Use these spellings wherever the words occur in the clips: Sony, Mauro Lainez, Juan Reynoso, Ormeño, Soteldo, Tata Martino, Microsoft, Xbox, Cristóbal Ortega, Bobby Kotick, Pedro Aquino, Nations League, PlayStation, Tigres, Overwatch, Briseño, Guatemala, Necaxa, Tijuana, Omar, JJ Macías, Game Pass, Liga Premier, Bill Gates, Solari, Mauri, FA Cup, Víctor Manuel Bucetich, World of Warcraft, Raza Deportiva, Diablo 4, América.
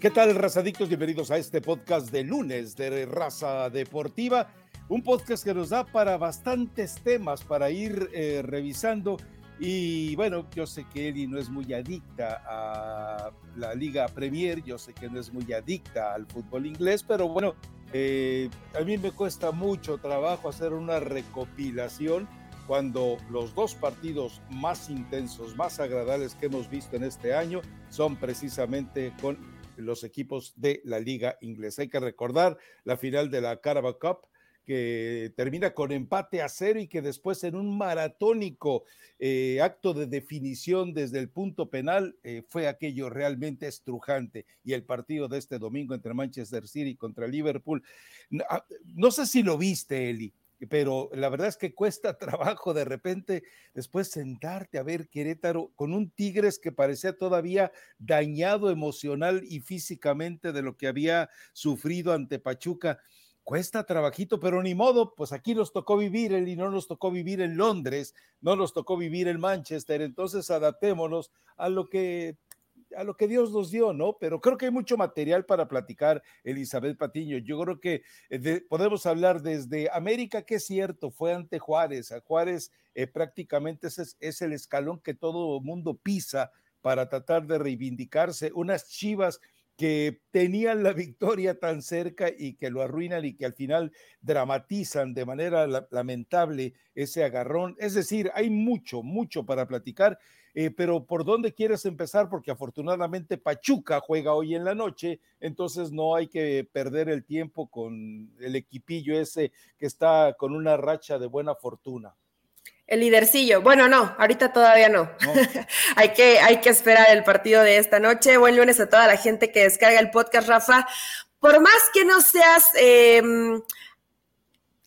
¿Qué tal, razadictos? Bienvenidos a este podcast de lunes de Raza Deportiva, un podcast que nos da para bastantes temas para ir revisando. Y bueno, yo sé que Eli no es muy adicta a la Liga Premier, yo sé que no es muy adicta al fútbol inglés, pero bueno, a mí me cuesta mucho trabajo hacer una recopilación cuando los dos partidos más intensos, más agradables que hemos visto en este año son precisamente con los equipos de la Liga Inglesa. Hay que recordar la final de la Carabao Cup, que termina con empate a cero y que después en un maratónico acto de definición desde el punto penal fue aquello realmente estrujante. Y el partido de este domingo entre Manchester City contra Liverpool, no sé si lo viste, Eli, pero la verdad es que cuesta trabajo de repente después sentarte a ver Querétaro con un Tigres que parecía todavía dañado emocional y físicamente de lo que había sufrido ante Pachuca. Cuesta trabajito, pero ni modo, pues aquí nos tocó vivir, y no nos tocó vivir en Londres, no nos tocó vivir en Manchester, entonces adaptémonos a lo que Dios nos dio, ¿no? Pero creo que hay mucho material para platicar, Elizabeth Patiño. Yo creo que podemos hablar desde América, que es cierto, fue ante Juárez. A Juárez prácticamente es el escalón que todo mundo pisa para tratar de reivindicarse. Unas Chivas que tenían la victoria tan cerca y que lo arruinan y que al final dramatizan de manera lamentable ese agarrón. Es decir, hay mucho para platicar, pero ¿por dónde quieres empezar? Porque afortunadamente Pachuca juega hoy en la noche, entonces no hay que perder el tiempo con el equipillo ese que está con una racha de buena fortuna. El lidercillo. Bueno, no, ahorita todavía no. Hay que esperar el partido de esta noche. Buen lunes a toda la gente que descarga el podcast, Rafa. Por más que no seas,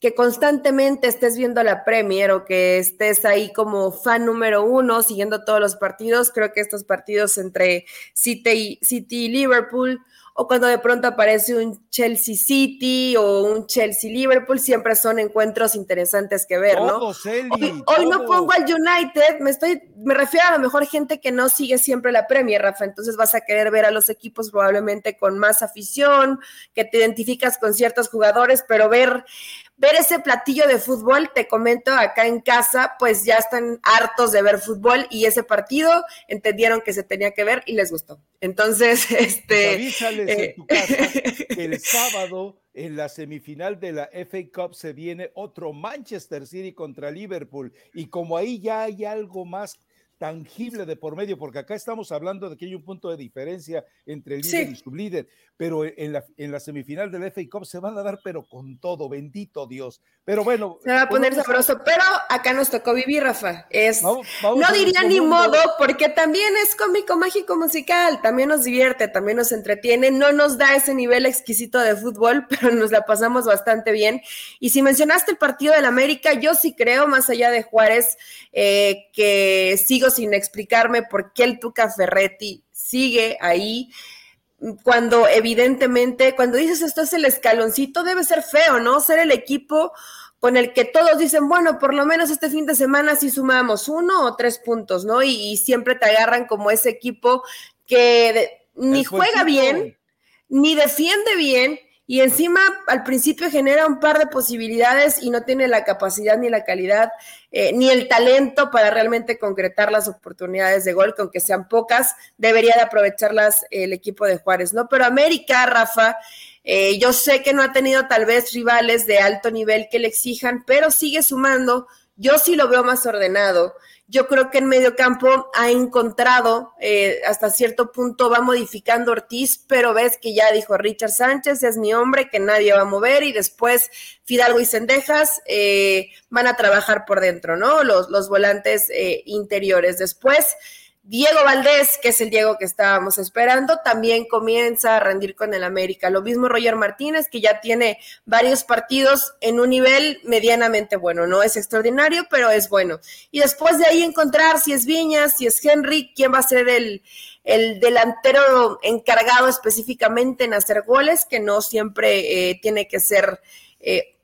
que constantemente estés viendo la Premier o que estés ahí como fan número uno, siguiendo todos los partidos, creo que estos partidos entre City y Liverpool, o cuando de pronto aparece un Chelsea City o un Chelsea Liverpool, siempre son encuentros interesantes que ver, ¿no? Hoy no pongo al United, me refiero a lo mejor gente que no sigue siempre la Premier, Rafa, entonces vas a querer ver a los equipos probablemente con más afición, que te identificas con ciertos jugadores, pero ver ese platillo de fútbol, te comento, acá en casa, pues ya están hartos de ver fútbol y ese partido entendieron que se tenía que ver y les gustó. Entonces, pues avísales en tu casa que el sábado en la semifinal de la FA Cup se viene otro Manchester City contra Liverpool y como ahí ya hay algo más tangible de por medio, porque acá estamos hablando de que hay un punto de diferencia entre el líder y sublíder, pero en la semifinal del FA Cup se van a dar pero con todo, bendito Dios. Pero bueno. Se va a poner sabroso, pero acá nos tocó vivir, Rafa. No diría ni modo, porque también es cómico, mágico, musical, también nos divierte, también nos entretiene, no nos da ese nivel exquisito de fútbol, pero nos la pasamos bastante bien. Y si mencionaste el partido del América, yo sí creo, más allá de Juárez, que sigo sin explicarme por qué el Tuca Ferretti sigue ahí, cuando evidentemente, cuando dices esto es el escaloncito, debe ser feo, ¿no? Ser el equipo con el que todos dicen, bueno, por lo menos este fin de semana sí sumamos 1 o 3 puntos, ¿no? Y siempre te agarran como ese equipo que ni juega bien, ni defiende bien, y encima al principio genera un par de posibilidades y no tiene la capacidad ni la calidad ni el talento para realmente concretar las oportunidades de gol, que aunque sean pocas, debería de aprovecharlas el equipo de Juárez, ¿no? Pero América, Rafa, yo sé que no ha tenido tal vez rivales de alto nivel que le exijan, pero sigue sumando. Yo sí lo veo más ordenado. Yo creo que en medio campo ha encontrado, hasta cierto punto va modificando Ortiz, pero ves que ya dijo Richard Sánchez, es mi hombre, que nadie va a mover, y después Fidalgo y Sendejas van a trabajar por dentro, ¿no? Los volantes interiores. Después Diego Valdés, que es el Diego que estábamos esperando, también comienza a rendir con el América. Lo mismo Roger Martínez, que ya tiene varios partidos en un nivel medianamente bueno. No es extraordinario, pero es bueno. Y después de ahí encontrar si es Viñas, si es Henry, quién va a ser el delantero encargado específicamente en hacer goles, que no siempre tiene que ser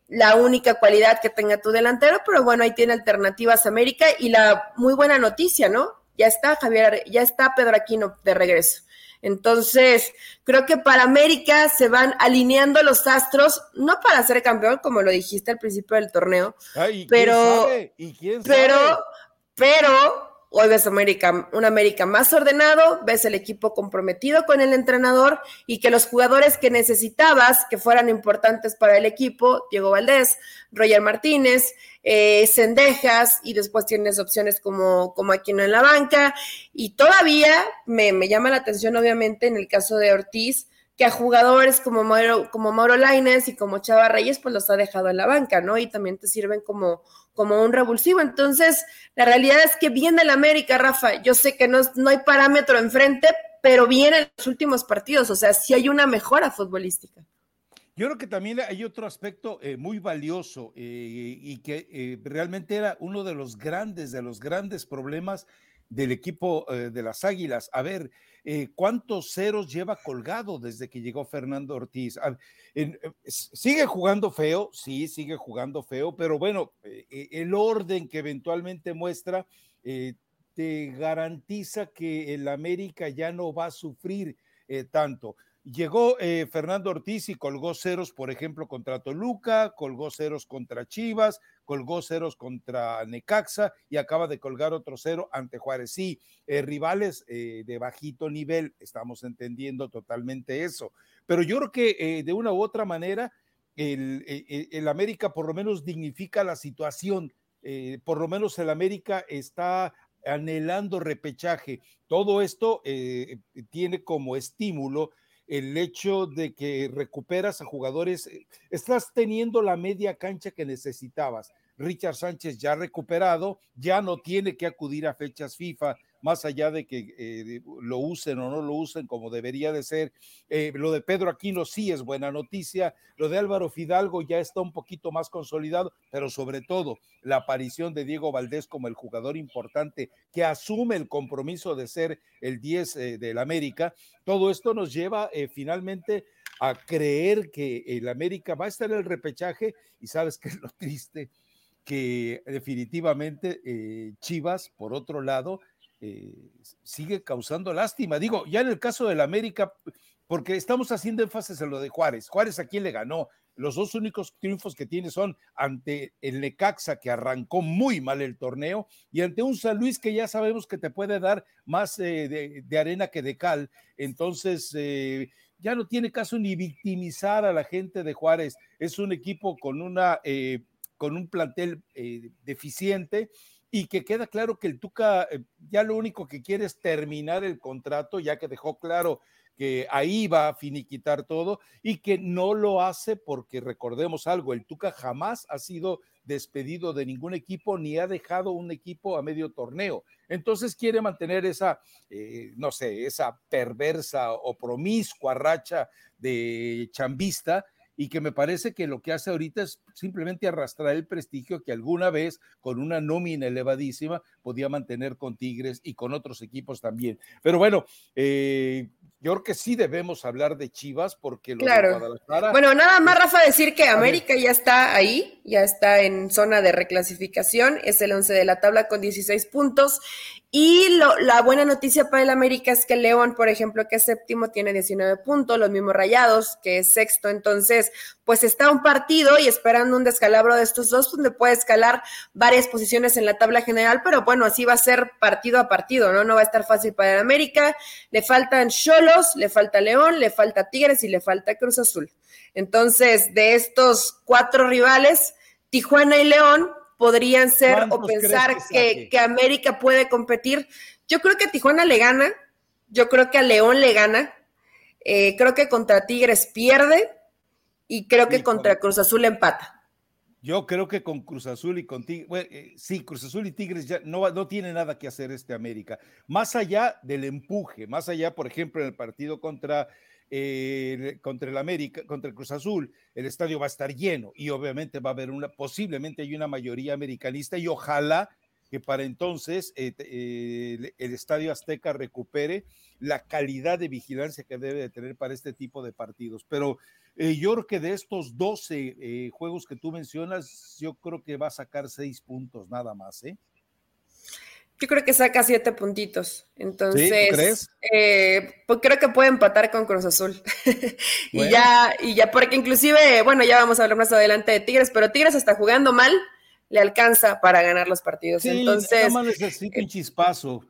la única cualidad que tenga tu delantero, pero bueno, ahí tiene alternativas América. Y la muy buena noticia, ¿no? Ya está Javier, ya está Pedro Aquino de regreso. Entonces, creo que para América se van alineando los astros, no para ser campeón, como lo dijiste al principio del torneo, pero hoy ves un América más ordenado, ves el equipo comprometido con el entrenador y que los jugadores que necesitabas, que fueran importantes para el equipo, Diego Valdés, Roger Martínez, Sendejas, y después tienes opciones como Aquino en la banca, y todavía me llama la atención obviamente en el caso de Ortiz, que a jugadores como Mauro Lainez y como Chava Reyes, pues los ha dejado en la banca, ¿no? Y también te sirven como un revulsivo. Entonces, la realidad es que viene el América, Rafa. Yo sé que no hay parámetro enfrente, pero vienen los últimos partidos. O sea, sí hay una mejora futbolística. Yo creo que también hay otro aspecto muy valioso y que realmente era uno de los grandes problemas del equipo de las Águilas. A ver, ¿cuántos ceros lleva colgado desde que llegó Fernando Ortiz? Sigue jugando feo, sí, sigue jugando feo, pero bueno, el orden que eventualmente muestra te garantiza que el América ya no va a sufrir tanto. Llegó Fernando Ortiz y colgó ceros, por ejemplo, contra Toluca, colgó ceros contra Chivas, colgó ceros contra Necaxa y acaba de colgar otro cero ante Juárez. Sí, rivales de bajito nivel, estamos entendiendo totalmente eso. Pero yo creo que de una u otra manera el América por lo menos dignifica la situación, por lo menos el América está anhelando repechaje. Todo esto tiene como estímulo el hecho de que recuperas a jugadores, estás teniendo la media cancha que necesitabas. Richard Sánchez ya recuperado, ya no tiene que acudir a fechas FIFA, más allá de que lo usen o no lo usen como debería de ser. Lo de Pedro Aquino sí es buena noticia, lo de Álvaro Fidalgo ya está un poquito más consolidado, pero sobre todo la aparición de Diego Valdés como el jugador importante que asume el compromiso de ser el 10 del América. Todo esto nos lleva finalmente a creer que el América va a estar en el repechaje, y sabes qué es lo triste, que definitivamente Chivas, por otro lado, sigue causando lástima. Digo, ya en el caso del América, porque estamos haciendo énfasis en lo de Juárez. Juárez, ¿a quién le ganó? Los dos únicos triunfos que tiene son ante el Necaxa, que arrancó muy mal el torneo, y ante un San Luis que ya sabemos que te puede dar más de arena que de cal. Entonces, ya no tiene caso ni victimizar a la gente de Juárez. Es un equipo con un plantel deficiente, y que queda claro que el Tuca ya lo único que quiere es terminar el contrato, ya que dejó claro que ahí va a finiquitar todo, y que no lo hace porque, recordemos algo, el Tuca jamás ha sido despedido de ningún equipo, ni ha dejado un equipo a medio torneo. Entonces quiere mantener esa, no sé, esa perversa o promiscua racha de chambista, y que me parece que lo que hace ahorita es simplemente arrastrar el prestigio que alguna vez, con una nómina elevadísima, podía mantener con Tigres y con otros equipos también. Pero bueno, yo creo que sí debemos hablar de Chivas, porque lo claro. De Guadalajara... Bueno, nada más, Rafa, decir que América ya está ahí, ya está en zona de reclasificación, es el 11 de la tabla con 16 puntos, y la buena noticia para el América es que León, por ejemplo, que es séptimo, tiene 19 puntos, los mismos Rayados, que es sexto. Entonces, pues está un partido y esperando un descalabro de estos dos, donde puede escalar varias posiciones en la tabla general, pero bueno, así va a ser partido a partido, ¿no? No va a estar fácil para el América, le faltan Xolos, le falta León, le falta Tigres y le falta Cruz Azul. Entonces, de estos cuatro rivales, Tijuana y León podrían ser o pensar que América puede competir. Yo creo que a Tijuana le gana, yo creo que a León le gana, creo que contra Tigres pierde y creo que contra Cruz Azul empata. Yo creo que con Cruz Azul y con Tigres, bueno, sí, Cruz Azul y Tigres ya no tiene nada que hacer América. Más allá del empuje, más allá, por ejemplo, en el partido contra el América, contra el Cruz Azul, el estadio va a estar lleno y obviamente va a haber posiblemente hay una mayoría americanista, y ojalá que para entonces el Estadio Azteca recupere la calidad de vigilancia que debe de tener para este tipo de partidos. Pero yo creo que de estos 12 juegos que tú mencionas, yo creo que va a sacar 6 puntos nada más, ¿eh? Yo creo que saca 7 puntitos. Entonces, ¿sí? ¿Tú crees? Pues creo que puede empatar con Cruz Azul. Bueno. Y ya, porque inclusive, bueno, ya vamos a hablar más adelante de Tigres, pero Tigres hasta jugando mal le alcanza para ganar los partidos. Sí, entonces, nada más necesita un chispazo.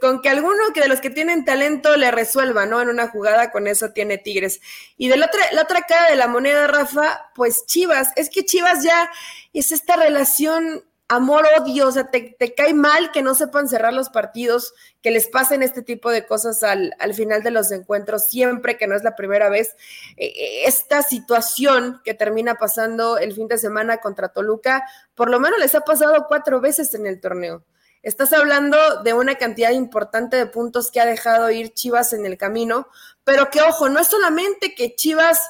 Con que alguno que de los que tienen talento le resuelva, ¿no? En una jugada, con eso tiene Tigres. Y de la otra cara de la moneda, Rafa, pues Chivas. Es que Chivas ya es esta relación... amor-odio, o sea, te cae mal que no sepan cerrar los partidos, que les pasen este tipo de cosas al final de los encuentros, siempre, que no es la primera vez. Esta situación que termina pasando el fin de semana contra Toluca, por lo menos les ha pasado 4 veces en el torneo. Estás hablando de una cantidad importante de puntos que ha dejado ir Chivas en el camino, pero que, ojo, no es solamente que Chivas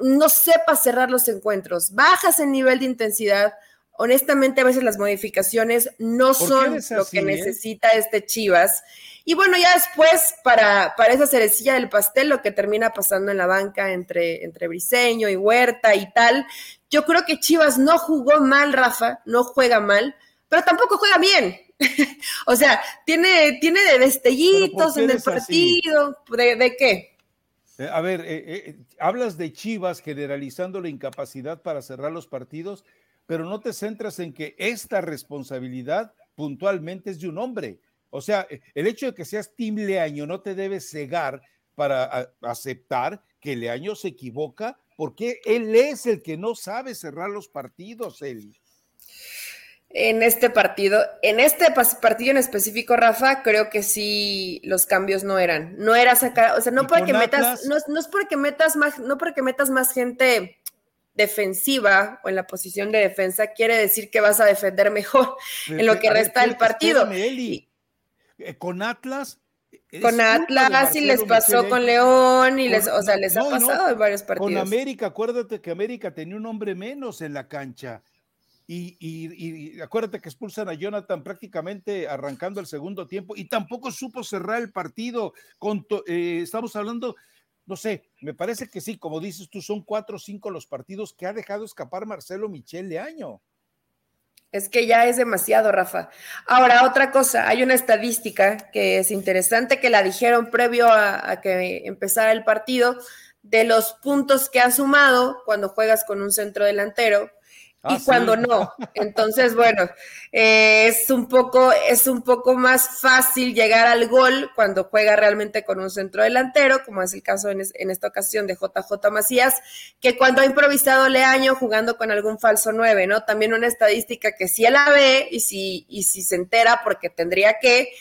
no sepa cerrar los encuentros, bajas el nivel de intensidad. Honestamente, a veces las modificaciones no son lo que necesita este Chivas. Y bueno, ya después, para esa cerecilla del pastel, lo que termina pasando en la banca entre Briseño y Huerta y tal, yo creo que Chivas no jugó mal, Rafa, no juega mal, pero tampoco juega bien. O sea, tiene de destellitos en el partido. ¿De qué? A ver, hablas de Chivas generalizando la incapacidad para cerrar los partidos, pero no te centras en que esta responsabilidad puntualmente es de un hombre. O sea, el hecho de que seas Team Leaño no te debe cegar para aceptar que Leaño se equivoca, porque él es el que no sabe cerrar los partidos, Eli. En este partido en específico, Rafa, creo que sí los cambios no era sacar, o sea, no porque metas más gente defensiva o en la posición de defensa, quiere decir que vas a defender mejor en lo que resta del partido. Eli, con Atlas y les pasó con León y les ha pasado en varios partidos. Con América, acuérdate que América tenía un hombre menos en la cancha y acuérdate que expulsan a Jonathan prácticamente arrancando el segundo tiempo y tampoco supo cerrar el partido. Estamos hablando... No sé, me parece que sí, como dices tú, son 4 o 5 los partidos que ha dejado escapar Marcelo Michel Leaño. Es que ya es demasiado, Rafa. Ahora, otra cosa, hay una estadística que es interesante, que la dijeron previo a que empezara el partido, de los puntos que has sumado cuando juegas con un centrodelantero. Y cuando no. Entonces, bueno, es un poco más fácil llegar al gol cuando juega realmente con un centrodelantero, como es el caso en esta ocasión de JJ Macías, que cuando ha improvisado Leaño jugando con algún falso 9, ¿no? También una estadística que si él la ve y si se entera, porque tendría que,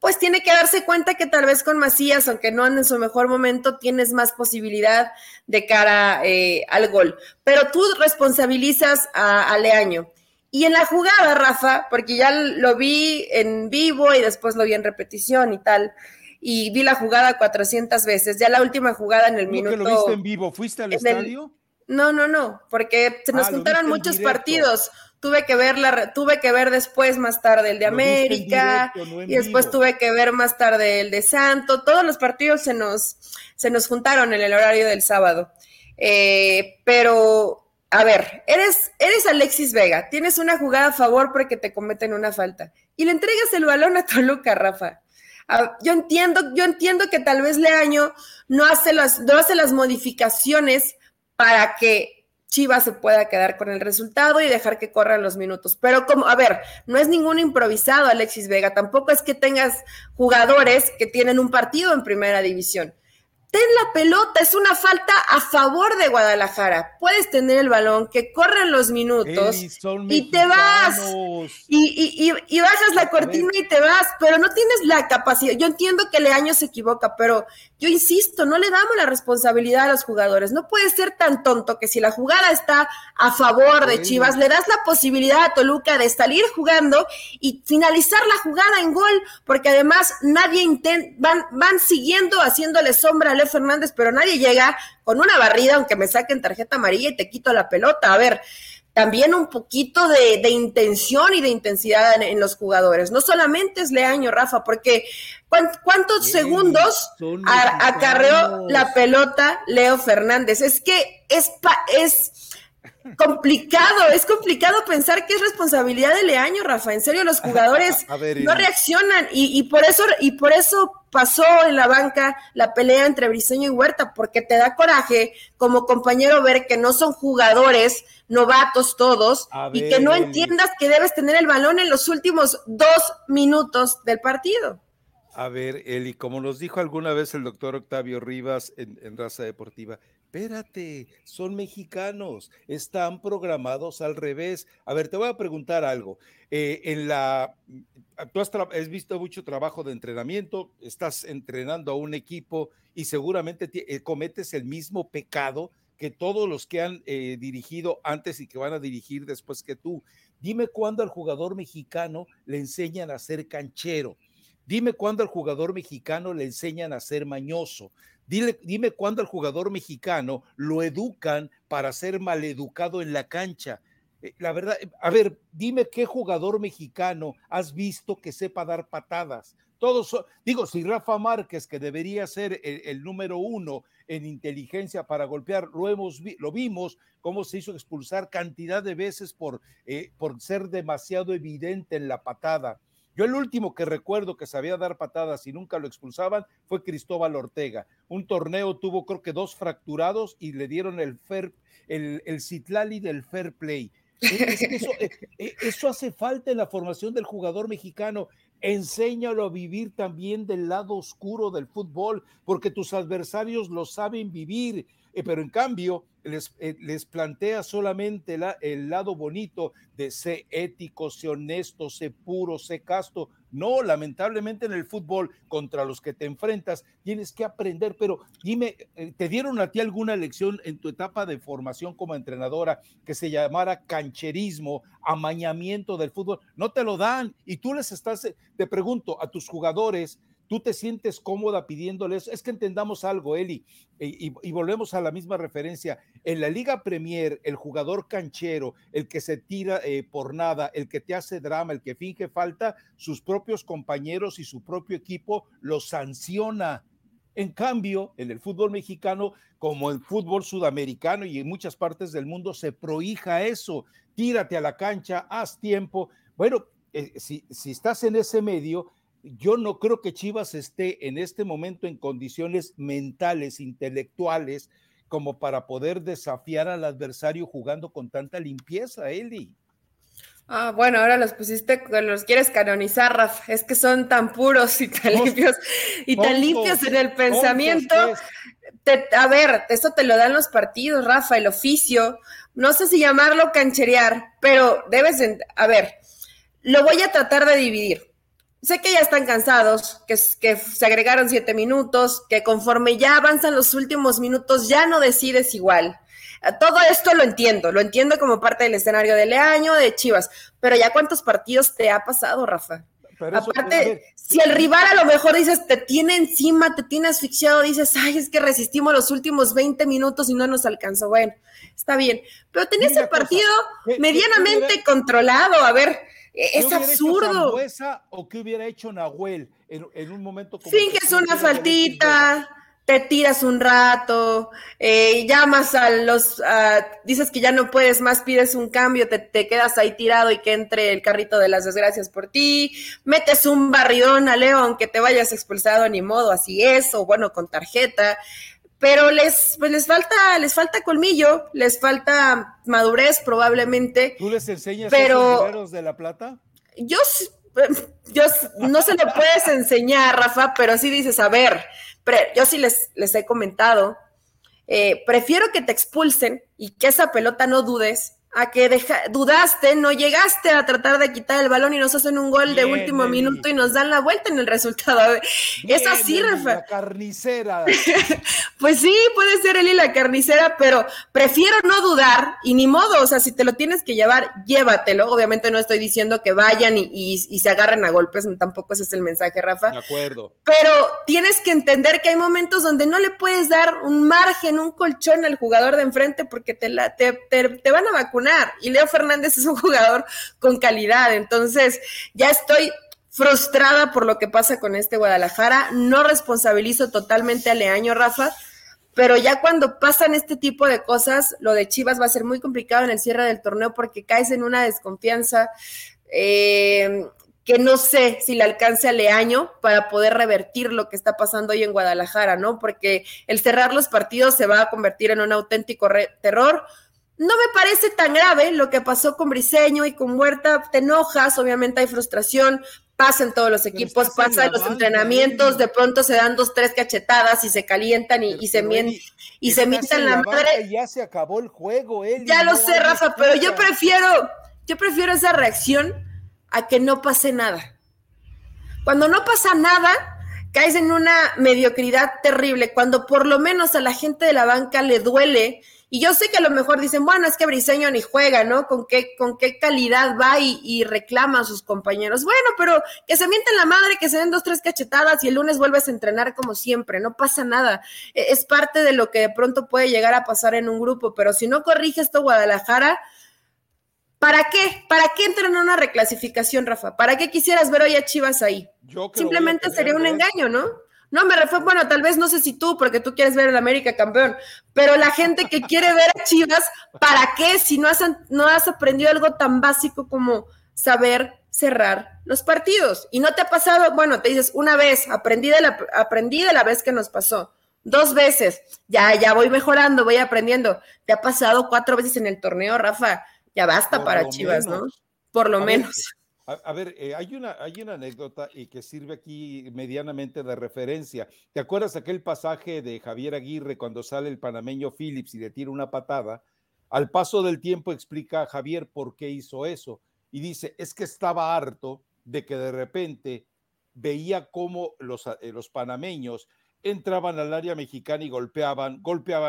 pues tiene que darse cuenta que tal vez con Macías, aunque no ande en su mejor momento, tienes más posibilidad de cara al gol. Pero tú responsabilizas a Leaño. Y en la jugada, Rafa, porque ya lo vi en vivo y después lo vi en repetición y tal, y vi la jugada 400 veces, ya la última jugada en el minuto... ¿Lo viste en vivo? ¿Fuiste al estadio? No, porque se nos juntaron muchos partidos... Tuve que ver después, más tarde, el de América, y después tuve que ver más tarde el de Santo. Todos los partidos se nos juntaron en el horario del sábado. Pero, a ver, eres Alexis Vega, tienes una jugada a favor porque te cometen una falta, y le entregas el balón a Toluca, Rafa. Yo entiendo que tal vez Leaño no hace las modificaciones para que Chivas se pueda quedar con el resultado y dejar que corran los minutos, pero como, a ver, no es ningún improvisado Alexis Vega, tampoco es que tengas jugadores que tienen un partido en primera división. Ten la pelota, es una falta a favor de Guadalajara, puedes tener el balón, que corran los minutos y te vas, y bajas la cortina y te vas, pero no tienes la capacidad. Yo entiendo que Leaño se equivoca, pero yo insisto, no le damos la responsabilidad a los jugadores, no puedes ser tan tonto que si la jugada está a favor de Chivas, le das la posibilidad a Toluca de salir jugando y finalizar la jugada en gol, porque además nadie van siguiendo, haciéndole sombra a Leo Fernández, pero nadie llega con una barrida, aunque me saquen tarjeta amarilla y te quito la pelota. A ver, también un poquito de intención y de intensidad en los jugadores. No solamente es Leaño, Rafa, porque ¿cuántos segundos acarreó la pelota Leo Fernández? Es que es Complicado, es complicado pensar que es responsabilidad de Leaño, Rafa. En serio, los jugadores no reaccionan y por eso pasó en la banca la pelea entre Briseño y Huerta, porque te da coraje como compañero ver que no son jugadores novatos todos y que no entiendas que debes tener el balón en los últimos 2 minutos del partido. A ver, Eli, como nos dijo alguna vez el doctor Octavio Rivas en Raza Deportiva, espérate, son mexicanos, están programados al revés. A ver, te voy a preguntar algo. Tú has visto mucho trabajo de entrenamiento, estás entrenando a un equipo y seguramente cometes el mismo pecado que todos los que han dirigido antes y que van a dirigir después que tú. Dime cuándo al jugador mexicano le enseñan a ser canchero. Dime cuándo al jugador mexicano le enseñan a ser mañoso. Dime cuándo al jugador mexicano lo educan para ser maleducado en la cancha. La verdad, a ver, dime qué jugador mexicano has visto que sepa dar patadas. Si Rafa Márquez, que debería ser el número 1 en inteligencia para golpear, lo vimos cómo se hizo expulsar cantidad de veces por ser demasiado evidente en la patada. Yo el último que recuerdo que sabía dar patadas y nunca lo expulsaban fue Cristóbal Ortega. Un torneo tuvo creo que 2 fracturados y le dieron el Citlali del fair play. Eso hace falta en la formación del jugador mexicano. Enséñalo a vivir también del lado oscuro del fútbol, porque tus adversarios lo saben vivir, pero en cambio les plantea solamente el lado bonito de sé ético, sé honesto, sé puro, sé casto. No, lamentablemente en el fútbol contra los que te enfrentas tienes que aprender, pero dime, ¿te dieron a ti alguna lección en tu etapa de formación como entrenadora que se llamara cancherismo, amañamiento del fútbol? No te lo dan y tú te pregunto, a tus jugadores, ¿tú te sientes cómoda pidiéndoles? Es que entendamos algo, Eli, y volvemos a la misma referencia. En la Liga Premier, el jugador canchero, el que se tira por nada, el que te hace drama, el que finge falta, sus propios compañeros y su propio equipo lo sanciona. En cambio, en el fútbol mexicano, como el fútbol sudamericano y en muchas partes del mundo, se prohíbe eso. Tírate a la cancha, haz tiempo. Bueno, si estás en ese medio, yo no creo que Chivas esté en este momento en condiciones mentales, intelectuales, como para poder desafiar al adversario jugando con tanta limpieza, Eli. Ah, bueno, ahora los quieres canonizar, Rafa, es que son tan puros y tan limpios, en el pensamiento. A ver, esto te lo dan los partidos, Rafa, el oficio, no sé si llamarlo cancherear, pero lo voy a tratar de dividir. Sé que ya están cansados, que se agregaron 7 minutos, que conforme ya avanzan los últimos minutos ya no decides igual. Todo esto lo entiendo como parte del escenario de Leaño, de Chivas, pero ya ¿cuántos partidos te ha pasado, Rafa? Pero aparte, si el rival a lo mejor dices, te tiene encima, te tiene asfixiado, dices, ay, es que resistimos los últimos 20 minutos y no nos alcanzó. Bueno, está bien, pero tenías el partido medianamente controlado, a ver. Es absurdo. ¿O qué hubiera hecho Nahuel en un momento como? Finges una faltita, te tiras un rato, llamas a dices que ya no puedes más, pides un cambio, te quedas ahí tirado y que entre el carrito de las desgracias por ti, metes un barridón a Leo, aunque te vayas expulsado, ni modo, así es, o bueno, con tarjeta. Pero les falta colmillo, les falta madurez probablemente. ¿Tú les enseñas los guerreros de la plata? Yo no se lo puedes enseñar, Rafa, pero sí dices, a ver, yo sí les he comentado, prefiero que te expulsen y que esa pelota no dudes, a que dudaste, no llegaste a tratar de quitar el balón y nos hacen un gol de último minuto y nos dan la vuelta en el resultado. Es así, Rafa. La carnicera. Pues sí, puede ser Eli la carnicera, pero prefiero no dudar y ni modo, o sea, si te lo tienes que llevar, llévatelo. Obviamente no estoy diciendo que vayan y se agarren a golpes, tampoco ese es el mensaje, Rafa. De acuerdo. Pero tienes que entender que hay momentos donde no le puedes dar un margen, un colchón al jugador de enfrente porque te van a vacunar. Y Leo Fernández es un jugador con calidad, entonces ya estoy frustrada por lo que pasa con este Guadalajara. No responsabilizo totalmente a Leaño, Rafa, pero ya cuando pasan este tipo de cosas, lo de Chivas va a ser muy complicado en el cierre del torneo porque caes en una desconfianza que no sé si le alcance a Leaño para poder revertir lo que está pasando hoy en Guadalajara, ¿no? Porque el cerrar los partidos se va a convertir en un auténtico terror. No me parece tan grave lo que pasó con Briseño y con Huerta, te enojas, obviamente hay frustración, pasa en todos los equipos, pasa en los entrenamientos, de pronto se dan 2, 3 cachetadas y se calientan y se mientan la madre. Ya se acabó el juego, él. Ya lo sé, Rafa, pero yo prefiero esa reacción a que no pase nada. Cuando no pasa nada, caes en una mediocridad terrible, cuando por lo menos a la gente de la banca le duele. Y yo sé que a lo mejor dicen, bueno, es que Briseño ni juega, ¿no? ¿Con qué calidad va y reclama a sus compañeros? Bueno, pero que se mienten la madre, que se den 2, 3 cachetadas y el lunes vuelves a entrenar como siempre, no pasa nada. Es parte de lo que de pronto puede llegar a pasar en un grupo, pero si no corrige esto Guadalajara, ¿para qué? ¿Para qué entran en una reclasificación, Rafa? ¿Para qué quisieras ver hoy a Chivas ahí? Simplemente sería un engaño, ¿no? No, me refiero, bueno, tal vez no sé si tú, porque tú quieres ver al América campeón, pero la gente que quiere ver a Chivas, ¿para qué? Si no has aprendido algo tan básico como saber cerrar los partidos. Y no te ha pasado, bueno, te dices, una vez, aprendí de la vez que nos pasó, 2 veces, ya voy mejorando, voy aprendiendo. Te ha pasado 4 veces en el torneo, Rafa, ya basta por para Chivas, menos. ¿No? Por lo menos. A ver, hay una anécdota y que sirve aquí medianamente de referencia. ¿Te acuerdas aquel pasaje de Javier Aguirre cuando sale el panameño Phillips y le tira una patada? Al paso del tiempo explica a Javier por qué hizo eso y dice, es que estaba harto de que de repente veía cómo los panameños entraban al área mexicana y golpeaban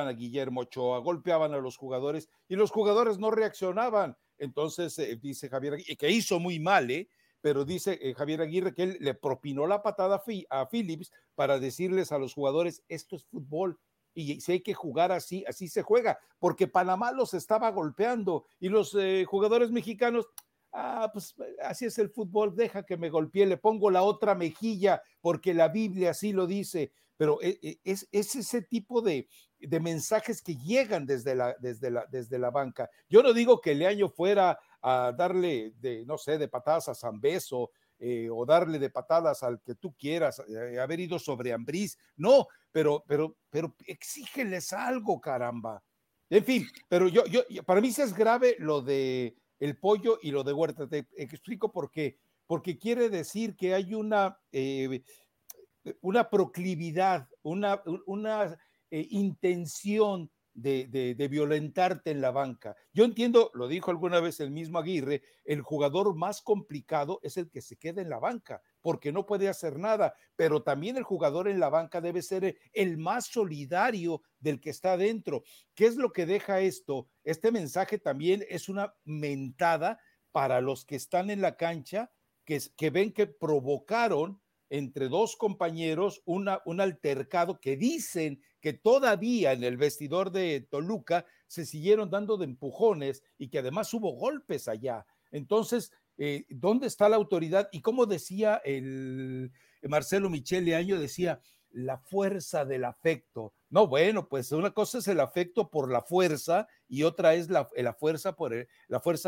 a Guillermo Ochoa, golpeaban a los jugadores y los jugadores no reaccionaban. Entonces dice Javier Aguirre, que hizo muy mal, pero dice Javier Aguirre que él le propinó la patada a Phillips para decirles a los jugadores, esto es fútbol y si hay que jugar así, así se juega, porque Panamá los estaba golpeando y los jugadores mexicanos, pues así es el fútbol, deja que me golpee, le pongo la otra mejilla porque la Biblia así lo dice, pero es ese tipo de mensajes que llegan desde la banca. Yo no digo que Leaño fuera a darle de patadas a Zambeso o darle de patadas al que tú quieras, haber ido sobre Ambriz, no, pero exígeles algo, caramba. En fin, pero yo para mí sí es grave lo de el Pollo y lo de Huerta, te explico por qué, porque quiere decir que hay una proclividad, una intención de violentarte en la banca. Yo entiendo, lo dijo alguna vez el mismo Aguirre, el jugador más complicado es el que se queda en la banca, porque no puede hacer nada, pero también el jugador en la banca debe ser el más solidario del que está adentro. ¿Qué es lo que deja esto? Este mensaje también es una mentada para los que están en la cancha, que ven que provocaron entre dos compañeros un altercado que dicen que todavía en el vestidor de Toluca se siguieron dando de empujones y que además hubo golpes allá. Entonces, ¿dónde está la autoridad? Y como decía el Marcelo Michel Leaño, decía la fuerza del afecto. No, bueno, pues una cosa es el afecto por la fuerza y otra es la fuerza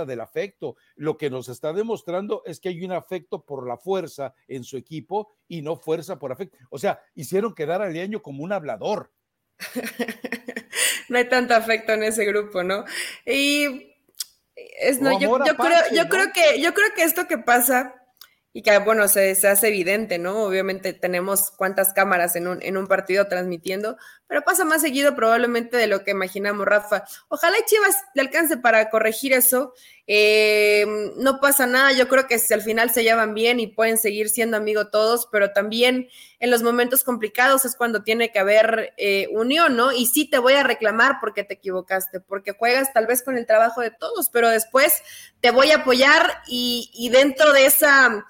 del afecto. Lo que nos está demostrando es que hay un afecto por la fuerza en su equipo y no fuerza por afecto. O sea, hicieron quedar a Leaño como un hablador. No hay tanto afecto en ese grupo, ¿no? Y yo creo que esto que pasa y que, bueno, se hace evidente, ¿no? Obviamente tenemos cuántas cámaras en un partido transmitiendo, pero pasa más seguido probablemente de lo que imaginamos, Rafa. Ojalá Chivas le alcance para corregir eso. No pasa nada, yo creo que al final se llevan bien y pueden seguir siendo amigos todos, pero también en los momentos complicados es cuando tiene que haber unión, ¿no? Y sí te voy a reclamar porque te equivocaste, porque juegas tal vez con el trabajo de todos, pero después te voy a apoyar y dentro de esa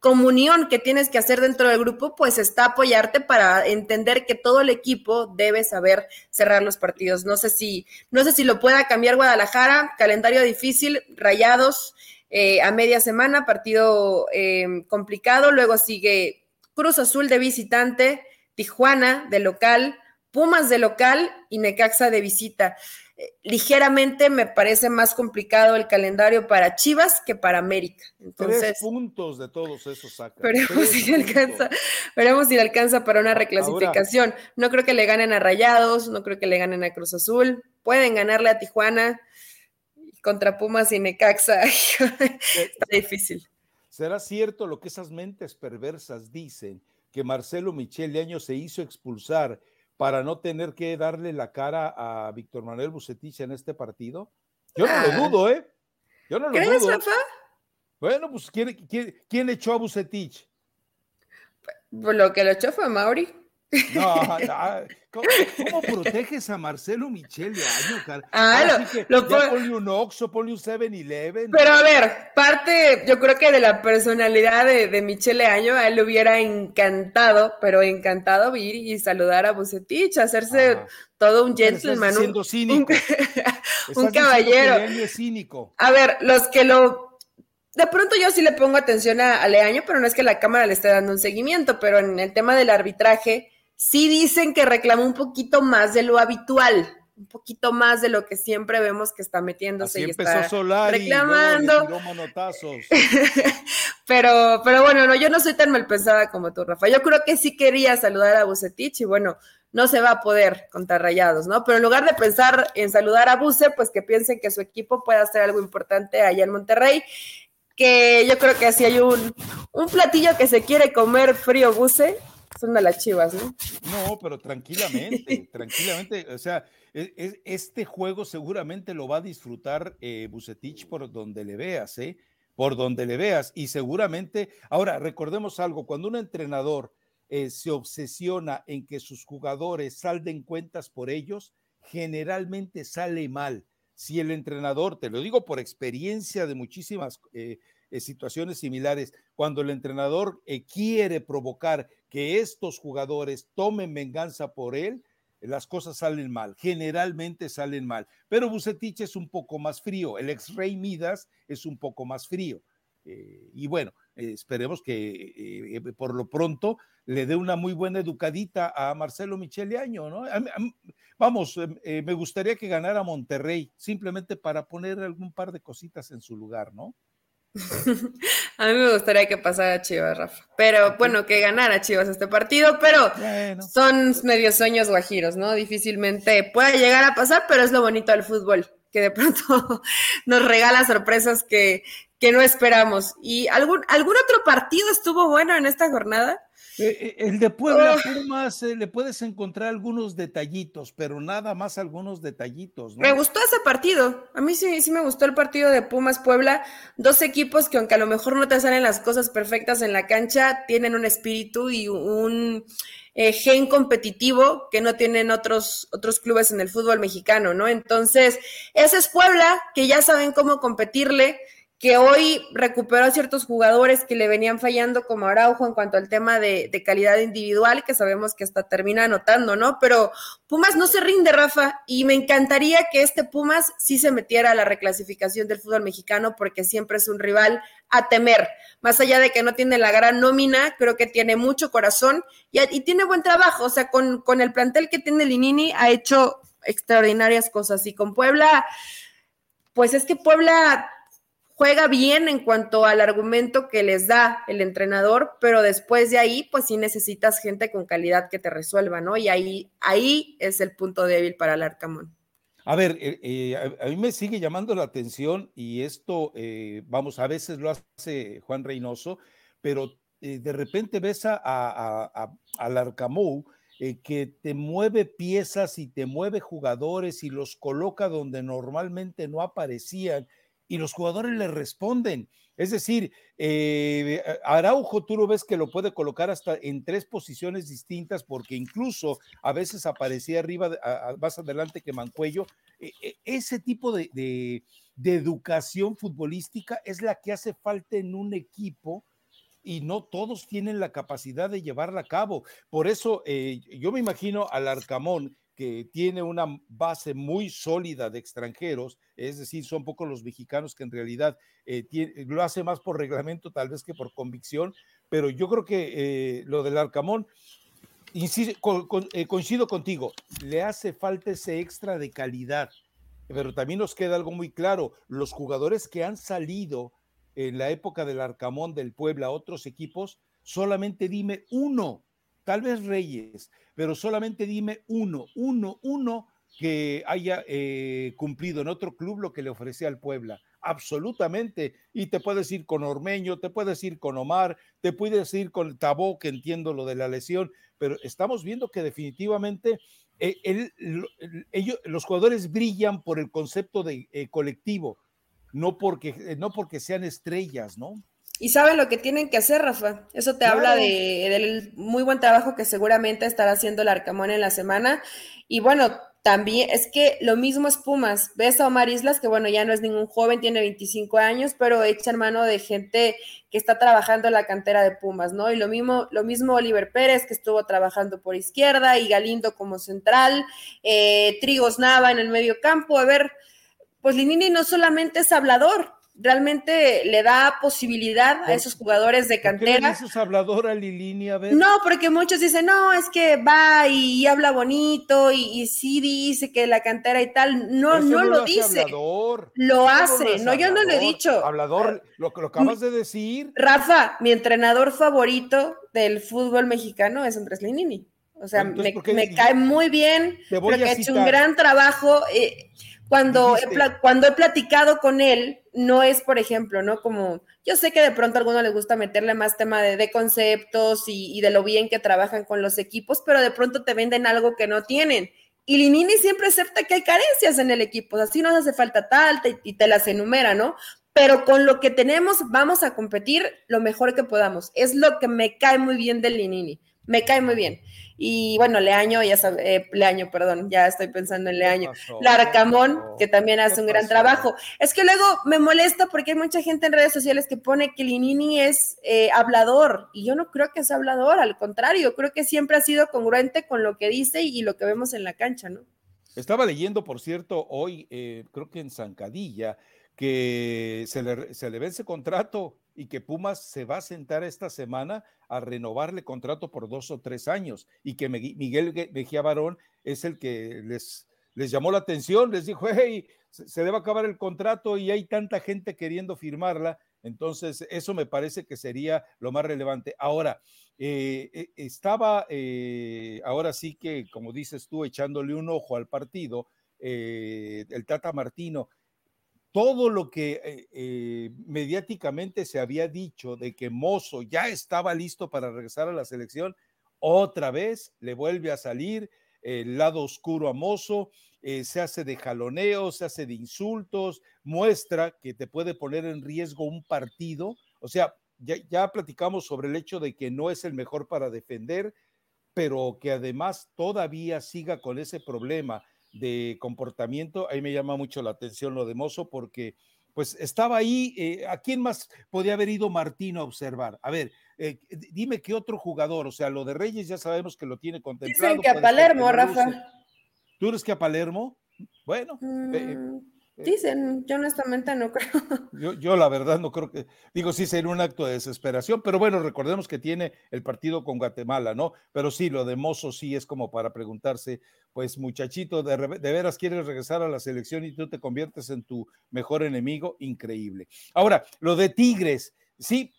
comunión que tienes que hacer dentro del grupo, pues está apoyarte para entender que todo el equipo debe saber cerrar los partidos. No sé si lo pueda cambiar Guadalajara, calendario difícil, Rayados a media semana, partido complicado, luego sigue Cruz Azul de visitante, Tijuana de local, Pumas de local y Necaxa de visita. Ligeramente me parece más complicado el calendario para Chivas que para América. Entonces, 3 puntos de todos esos saca. Veremos si le alcanza para una reclasificación. Ahora, no creo que le ganen a Rayados, no creo que le ganen a Cruz Azul. Pueden ganarle a Tijuana contra Pumas y Necaxa. Está difícil. ¿Será cierto lo que esas mentes perversas dicen? Que Marcelo Michel Leaño se hizo expulsar para no tener que darle la cara a Víctor Manuel Bucetich en este partido. Yo no lo dudo, ¿eh? Yo no lo dudo. ¿Crees, Rafa? Bueno, pues ¿quién echó a Bucetich? Pues lo que lo echó fue a Mauri. No. ¿Cómo proteges a Marcelo Michel Leaño, cara? Ponle un Oxxo, ponle un 7-Eleven. Pero a ver, parte, yo creo que de la personalidad de Michel Leaño, a él le hubiera encantado, pero encantado ir y saludar a Bucetich, hacerse todo un gentleman. Siendo cínico. Un caballero. Es cínico. A ver, los que lo... De pronto yo sí le pongo atención a Leaño, pero no es que la cámara le esté dando un seguimiento, pero en el tema del arbitraje... Sí dicen que reclamó un poquito más de lo habitual, un poquito más de lo que siempre vemos que está metiéndose. Así y está Solari, reclamando. Pero bueno, no, yo no soy tan mal pensada como tú, Rafa. Yo creo que sí quería saludar a Bucetich y bueno, no se va a poder contra Rayados, ¿no? Pero en lugar de pensar en saludar a Buce, pues que piensen que su equipo puede hacer algo importante allá en Monterrey, que yo creo que así hay un platillo que se quiere comer frío Buce. Son de las Chivas, ¿no? No, pero tranquilamente, o sea, este juego seguramente lo va a disfrutar Bucetich por donde le veas, ¿eh? Por donde le veas, y seguramente, ahora recordemos algo, cuando un entrenador se obsesiona en que sus jugadores salden cuentas por ellos, generalmente sale mal. Si el entrenador, te lo digo por experiencia de muchísimas situaciones similares, cuando el entrenador quiere provocar que estos jugadores tomen venganza por él, las cosas salen mal, generalmente salen mal, pero Bucetich es un poco más frío, el ex Rey Midas es un poco más frío, y bueno, esperemos que por lo pronto le dé una muy buena educadita a Marcelo Michel Leaño, ¿no? Me gustaría que ganara Monterrey, simplemente para poner algún par de cositas en su lugar, ¿no? A mí me gustaría que pasara Chivas, Rafa, pero bueno, que ganara Chivas este partido, pero bueno, son medio sueños guajiros, ¿no? Difícilmente pueda llegar a pasar, pero es lo bonito del fútbol, que de pronto nos regala sorpresas que no esperamos. ¿Y algún otro partido estuvo bueno en esta jornada? El de Puebla Pumas, le puedes encontrar algunos detallitos, pero nada más algunos detallitos, ¿no? Me gustó ese partido, a mí sí me gustó el partido de Pumas-Puebla, dos equipos que aunque a lo mejor no te salen las cosas perfectas en la cancha, tienen un espíritu y un gen competitivo que no tienen otros clubes en el fútbol mexicano, ¿no? Entonces, ese es Puebla, que ya saben cómo competirle, que hoy recuperó a ciertos jugadores que le venían fallando como Araujo en cuanto al tema de calidad individual, que sabemos que hasta termina anotando, ¿no? Pero Pumas no se rinde, Rafa, y me encantaría que este Pumas sí se metiera a la reclasificación del fútbol mexicano porque siempre es un rival a temer. Más allá de que no tiene la gran nómina, creo que tiene mucho corazón y tiene buen trabajo, o sea, con el plantel que tiene Linini ha hecho extraordinarias cosas. Y con Puebla, pues es que Puebla... juega bien en cuanto al argumento que les da el entrenador, pero después de ahí, pues sí necesitas gente con calidad que te resuelva, ¿no? Y ahí es el punto débil para el Arcamón. A ver, a mí me sigue llamando la atención y esto, a veces lo hace Juan Reynoso, pero de repente ves al Arcamón que te mueve piezas y te mueve jugadores y los coloca donde normalmente no aparecían, y los jugadores le responden, es decir, Araujo tú lo ves que lo puede colocar hasta en 3 posiciones distintas, porque incluso a veces aparecía arriba, más adelante que Mancuello, ese tipo de educación futbolística es la que hace falta en un equipo y no todos tienen la capacidad de llevarla a cabo, por eso yo me imagino al Arcamón, que tiene una base muy sólida de extranjeros, es decir, son pocos los mexicanos que en realidad lo hace más por reglamento tal vez que por convicción, pero yo creo que lo del Arcamón coincido contigo, le hace falta ese extra de calidad, pero también nos queda algo muy claro, los jugadores que han salido en la época del Arcamón, del Puebla, otros equipos, solamente dime uno, tal vez Reyes, pero solamente dime uno que haya cumplido en otro club lo que le ofrecía al Puebla, absolutamente, y te puedes ir con Ormeño, te puedes ir con Omar, te puedes ir con Tabó, que entiendo lo de la lesión, pero estamos viendo que definitivamente los jugadores brillan por el concepto de colectivo, no porque sean estrellas, ¿no? Y saben lo que tienen que hacer, Rafa. Eso te habla del muy buen trabajo que seguramente estará haciendo el Arcamón en la semana. Y bueno, también es que lo mismo es Pumas. Ves a Omar Islas, que bueno, ya no es ningún joven, tiene 25 años, pero echa mano de gente que está trabajando en la cantera de Pumas, ¿no? Y lo mismo Oliver Pérez, que estuvo trabajando por izquierda, y Galindo como central, Trigos Nava en el medio campo. A ver, pues Linini no solamente es hablador, realmente le da posibilidad a esos jugadores de cantera. ¿Por qué le dices hablador a Linini? A ver. No, porque muchos dicen, no, es que va y habla bonito y sí dice que la cantera y tal. No lo dice. Hablador. Lo hace. No, yo no lo he dicho. Hablador, lo acabas de decir. Rafa, mi entrenador favorito del fútbol mexicano es Andrés Linini. O sea, me cae muy bien, porque ha hecho un gran trabajo. Cuando he platicado con él, no es, por ejemplo, ¿no? Como, yo sé que de pronto a algunos les gusta meterle más tema de conceptos y de lo bien que trabajan con los equipos, pero de pronto te venden algo que no tienen. Y Linini siempre acepta que hay carencias en el equipo, así nos hace falta tal, y te las enumera, ¿no? Pero con lo que tenemos vamos a competir lo mejor que podamos. Es lo que me cae muy bien de Linini. Me cae muy bien. Y bueno, Leaño. Larcamón, que también hace un gran trabajo. Es que luego me molesta porque hay mucha gente en redes sociales que pone que Linini es hablador, y yo no creo que sea hablador, al contrario, creo que siempre ha sido congruente con lo que dice y lo que vemos en la cancha, ¿no? Estaba leyendo, por cierto, hoy, creo que en Zancadilla, que se le vence contrato y que Pumas se va a sentar esta semana a renovarle contrato por 2 o 3 años, y que Miguel Mejía Barón es el que les llamó la atención, les dijo, hey, se le va a acabar el contrato y hay tanta gente queriendo firmarla. Entonces eso me parece que sería lo más relevante. Ahora, ahora sí que, como dices tú, echándole un ojo al partido, el Tata Martino, todo lo que mediáticamente se había dicho de que Mozo ya estaba listo para regresar a la selección, otra vez le vuelve a salir el lado oscuro a Mozo, se hace de jaloneos, se hace de insultos, muestra que te puede poner en riesgo un partido. O sea, ya platicamos sobre el hecho de que no es el mejor para defender, pero que además todavía siga con ese problema de comportamiento. Ahí me llama mucho la atención lo de Mozo, porque pues estaba ahí, ¿a quién más podía haber ido Martino a observar? A ver, dime qué otro jugador. O sea, lo de Reyes ya sabemos que lo tiene contemplado. Dicen que a Palermo, Rafa. ¿Tú eres que a Palermo? Bueno, dicen, yo honestamente no creo. Yo la verdad no creo que, digo, sí sería un acto de desesperación, pero bueno, recordemos que tiene el partido con Guatemala, ¿no? Pero sí, lo de Mozo sí es como para preguntarse, pues muchachito, ¿de veras quieres regresar a la selección y tú te conviertes en tu mejor enemigo? Increíble. Ahora, lo de Tigres, sí,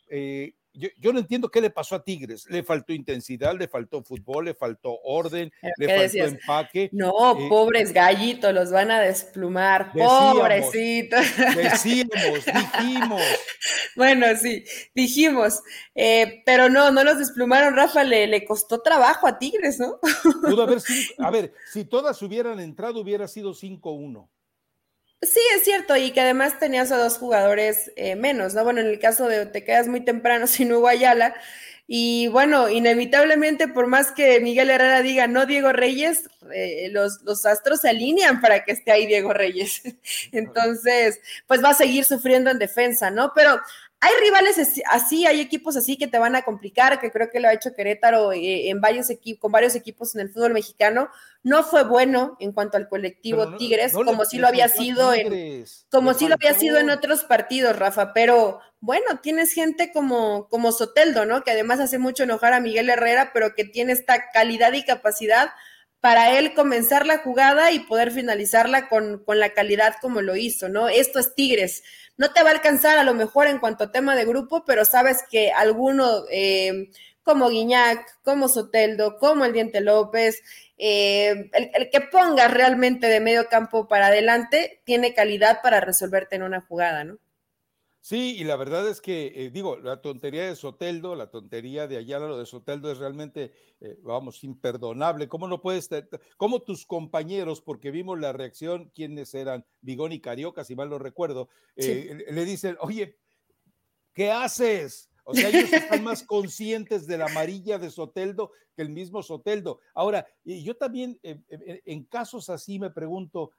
yo no entiendo qué le pasó a Tigres. Le faltó intensidad, le faltó fútbol, le faltó orden, le faltó empaque. No, pobres gallitos, los van a desplumar. Pobrecitos. Dijimos. Bueno, sí, dijimos. Pero no los desplumaron, Rafa. Le costó trabajo a Tigres, ¿no? Pudo haber sido, a ver, si todas hubieran entrado, hubiera sido 5-1. Sí, es cierto, y que además tenías a 2 jugadores menos, ¿no? Bueno, en el caso de te quedas muy temprano sin Hugo Ayala, y bueno, inevitablemente, por más que Miguel Herrera diga no Diego Reyes, los astros se alinean para que esté ahí Diego Reyes. Entonces, pues va a seguir sufriendo en defensa, ¿no? Pero hay rivales así, hay equipos así que te van a complicar, que creo que lo ha hecho Querétaro con varios equipos en el fútbol mexicano. No fue bueno en cuanto al colectivo Tigres, como sí lo había sido en otros partidos, Rafa, pero bueno, tienes gente como Soteldo, ¿no? Que además hace mucho enojar a Miguel Herrera, pero que tiene esta calidad y capacidad para él comenzar la jugada y poder finalizarla con la calidad como lo hizo, ¿no? Esto es Tigres. No te va a alcanzar a lo mejor en cuanto a tema de grupo, pero sabes que alguno como Guiñac, como Soteldo, como el Diente López, el que pongas realmente de medio campo para adelante, tiene calidad para resolverte en una jugada, ¿no? Sí, y la verdad es que, digo, la tontería de Soteldo, la tontería de Ayala, lo de Soteldo es realmente, vamos, imperdonable. ¿Cómo no puedes, cómo tus compañeros, porque vimos la reacción, quienes eran Bigón y Carioca, si mal no recuerdo, sí, le dicen, oye, ¿qué haces? O sea, ellos están más conscientes de la amarilla de Soteldo que el mismo Soteldo. Ahora, yo también, en casos así me pregunto,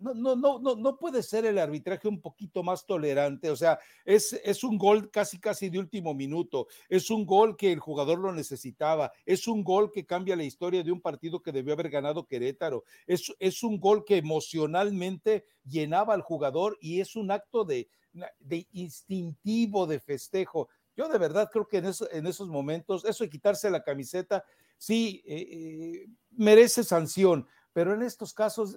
No puede ser el arbitraje un poquito más tolerante, o sea, es un gol casi de último minuto, es un gol que el jugador lo necesitaba, es un gol que cambia la historia de un partido que debió haber ganado Querétaro, es un gol que emocionalmente llenaba al jugador y es un acto de instintivo, de festejo. Yo de verdad creo que en esos momentos, eso de quitarse la camiseta, sí, merece sanción, pero en estos casos...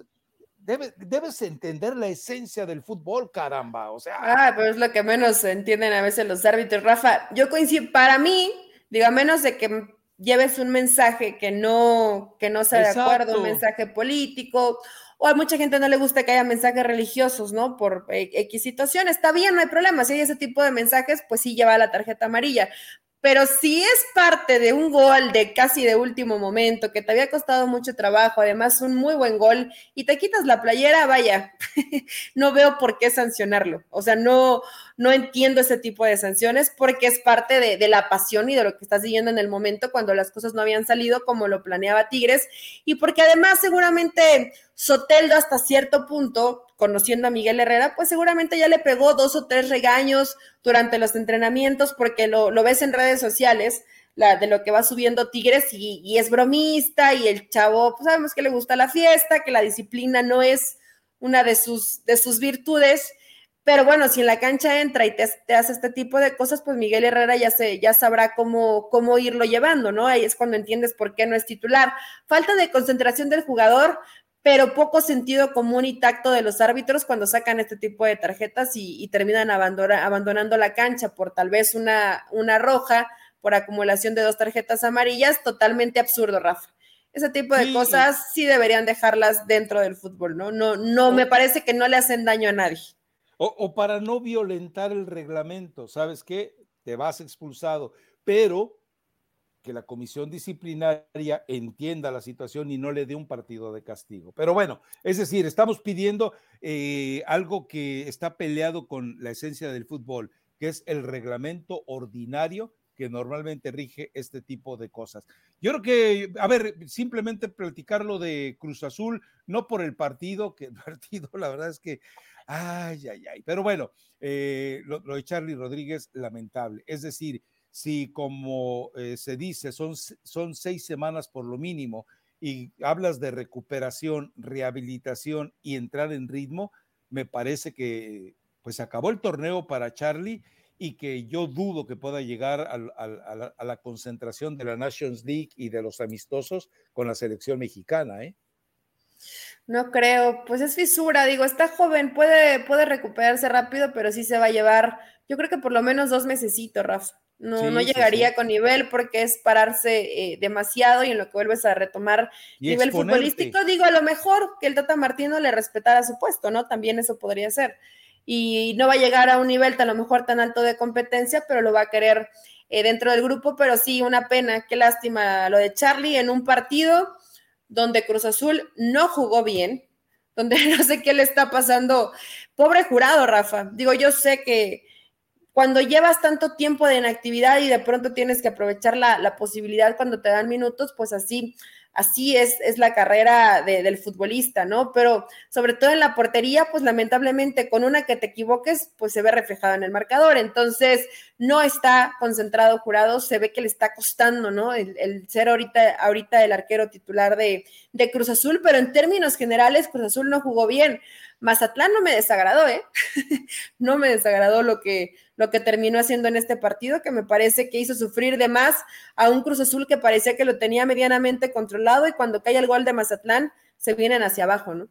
Debes entender la esencia del fútbol, caramba, o sea... pero es lo que menos entienden a veces los árbitros, Rafa. Yo coincido, para mí, digo, a menos de que lleves un mensaje que no sea de acuerdo, un mensaje político, o a mucha gente no le gusta que haya mensajes religiosos, ¿no? Por X situación, está bien, no hay problema, si hay ese tipo de mensajes, pues sí lleva la tarjeta amarilla. Pero si es parte de un gol de casi de último momento, que te había costado mucho trabajo, además un muy buen gol, y te quitas la playera, vaya, no veo por qué sancionarlo. O sea, no entiendo ese tipo de sanciones porque es parte de la pasión y de lo que estás viviendo en el momento cuando las cosas no habían salido como lo planeaba Tigres. Y porque además seguramente Soteldo hasta cierto punto... conociendo a Miguel Herrera, pues seguramente ya le pegó 2 o 3 regaños durante los entrenamientos, porque lo ves en redes sociales, de lo que va subiendo Tigres, y es bromista, y el chavo, pues sabemos que le gusta la fiesta, que la disciplina no es una de sus virtudes, pero bueno, si en la cancha entra y te hace este tipo de cosas, pues Miguel Herrera ya sabrá cómo irlo llevando, ¿no? Ahí es cuando entiendes por qué no es titular. Falta de concentración del jugador, pero poco sentido común y tacto de los árbitros cuando sacan este tipo de tarjetas y terminan abandonando la cancha por tal vez una roja, por acumulación de 2 tarjetas amarillas, totalmente absurdo, Rafa. Ese tipo de cosas sí deberían dejarlas dentro del fútbol, ¿no? No, me parece que no le hacen daño a nadie. O para no violentar el reglamento, ¿sabes qué? Te vas expulsado, pero... que la comisión disciplinaria entienda la situación y no le dé un partido de castigo. Pero bueno, es decir, estamos pidiendo algo que está peleado con la esencia del fútbol, que es el reglamento ordinario que normalmente rige este tipo de cosas. Yo creo que, simplemente platicar lo de Cruz Azul, no por el partido, que el partido, la verdad es que, ay. Pero bueno, lo de Charly Rodríguez, lamentable. Es decir, si como se dice, son 6 semanas por lo mínimo y hablas de recuperación, rehabilitación y entrar en ritmo, me parece que pues acabó el torneo para Charly y que yo dudo que pueda llegar a la concentración de la Nations League y de los amistosos con la selección mexicana, ¿eh? No creo, pues es fisura, digo, está joven, puede recuperarse rápido, pero sí se va a llevar, yo creo que por lo menos 2 mesecito, Rafa. No llegaría con nivel porque es pararse demasiado y en lo que vuelves a retomar y nivel futbolístico, digo, a lo mejor que el Tata Martino le respetara su puesto, ¿no? También eso podría ser. Y no va a llegar a un nivel a lo mejor tan alto de competencia, pero lo va a querer dentro del grupo, pero sí, una pena, qué lástima lo de Charly en un partido donde Cruz Azul no jugó bien, donde no sé qué le está pasando. Pobre Jurado, Rafa. Digo, yo sé que cuando llevas tanto tiempo de inactividad y de pronto tienes que aprovechar la posibilidad cuando te dan minutos, pues así es la carrera del futbolista, ¿no? Pero sobre todo en la portería, pues lamentablemente con una que te equivoques, pues se ve reflejado en el marcador. Entonces no está concentrado Jurado, se ve que le está costando, ¿no? El ser ahorita el arquero titular de Cruz Azul, pero en términos generales Cruz Azul no jugó bien. Mazatlán no me desagradó, ¿eh? No me desagradó lo que terminó haciendo en este partido, que me parece que hizo sufrir de más a un Cruz Azul que parecía que lo tenía medianamente controlado, y cuando cae el gol de Mazatlán se vienen hacia abajo, ¿no?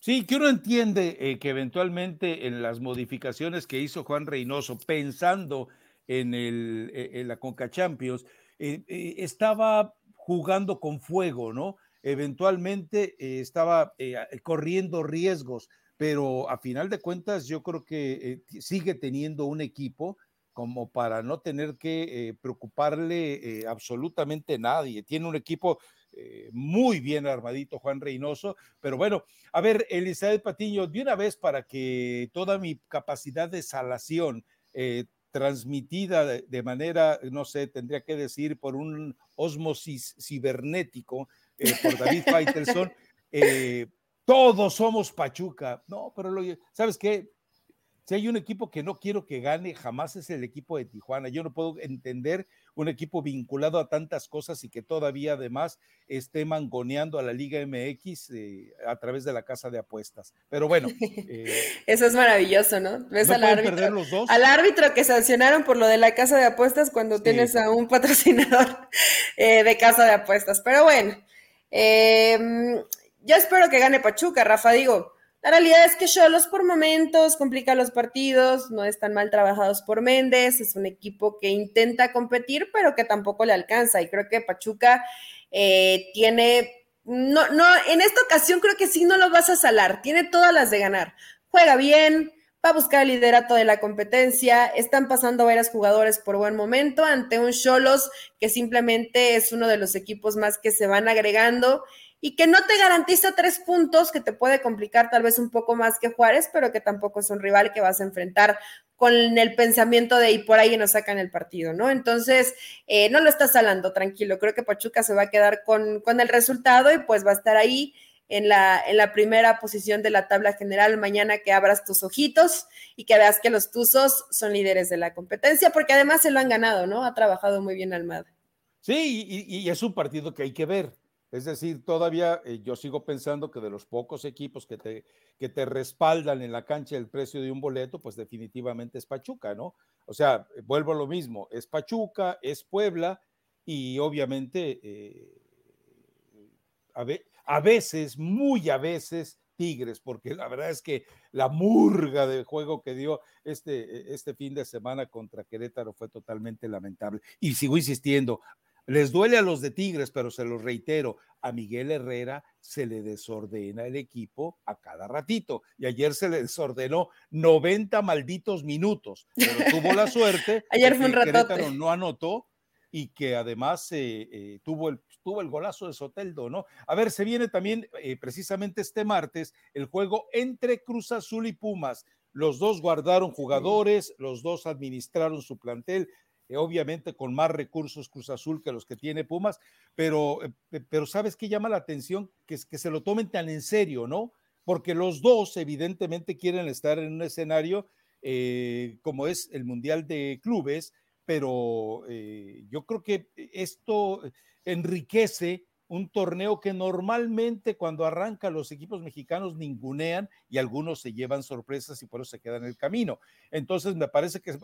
Sí, que uno entiende que eventualmente en las modificaciones que hizo Juan Reynoso, pensando en la Conca Champions, estaba jugando con fuego, ¿no? Eventualmente estaba corriendo riesgos, pero a final de cuentas yo creo que sigue teniendo un equipo como para no tener que preocuparle absolutamente nadie. Tiene un equipo muy bien armadito Juan Reynoso, pero bueno, a ver, Elizabeth Patiño, de una vez para que toda mi capacidad de salación transmitida de manera, no sé, tendría que decir por un osmosis cibernético, por David Faitelson, todos somos Pachuca. No, pero ¿sabes qué? Si hay un equipo que no quiero que gane, jamás es el equipo de Tijuana. Yo no puedo entender un equipo vinculado a tantas cosas y que todavía además esté mangoneando a la Liga MX a través de la casa de apuestas. Pero bueno. Eso es maravilloso, ¿no? ¿Ves no al árbitro? Perder los dos. Al árbitro que sancionaron por lo de la casa de apuestas cuando tienes a un patrocinador de casa de apuestas. Pero bueno, yo espero que gane Pachuca, Rafa, digo. La realidad es que Xolos por momentos complica los partidos, no están mal trabajados por Méndez, es un equipo que intenta competir, pero que tampoco le alcanza, y creo que Pachuca tiene, no, en esta ocasión creo que sí no los vas a salar, tiene todas las de ganar, juega bien, va a buscar el liderato de la competencia, están pasando varios jugadores por buen momento ante un Xolos que simplemente es uno de los equipos más que se van agregando, y que no te garantiza 3 puntos, que te puede complicar tal vez un poco más que Juárez, pero que tampoco es un rival que vas a enfrentar con el pensamiento de y por ahí nos sacan el partido, ¿no? Entonces, no lo estás salando, tranquilo. Creo que Pachuca se va a quedar con el resultado y pues va a estar ahí en la primera posición de la tabla general mañana que abras tus ojitos y que veas que los Tuzos son líderes de la competencia, porque además se lo han ganado, ¿no? Ha trabajado muy bien Almada. Sí, y es un partido que hay que ver. Es decir, todavía yo sigo pensando que de los pocos equipos que te respaldan en la cancha el precio de un boleto, pues definitivamente es Pachuca, ¿no? O sea, vuelvo a lo mismo, es Pachuca, es Puebla y obviamente a veces, muy a veces, Tigres, porque la verdad es que la murga de juego que dio este fin de semana contra Querétaro fue totalmente lamentable. Y sigo insistiendo, les duele a los de Tigres, pero se los reitero, a Miguel Herrera se le desordena el equipo a cada ratito, y ayer se le desordenó 90 malditos minutos, pero tuvo la suerte ayer fue un ratote. Querétaro no anotó y que además tuvo el golazo de Soteldo, ¿no? A ver, se viene también precisamente este martes el juego entre Cruz Azul y Pumas, los dos guardaron jugadores, los dos administraron su plantel, obviamente con más recursos Cruz Azul que los que tiene Pumas, pero ¿sabes qué llama la atención? Que se lo tomen tan en serio, ¿no? Porque los dos evidentemente quieren estar en un escenario como es el Mundial de Clubes, pero yo creo que esto enriquece un torneo que normalmente cuando arranca los equipos mexicanos ningunean y algunos se llevan sorpresas y por eso se quedan en el camino. Entonces me parece que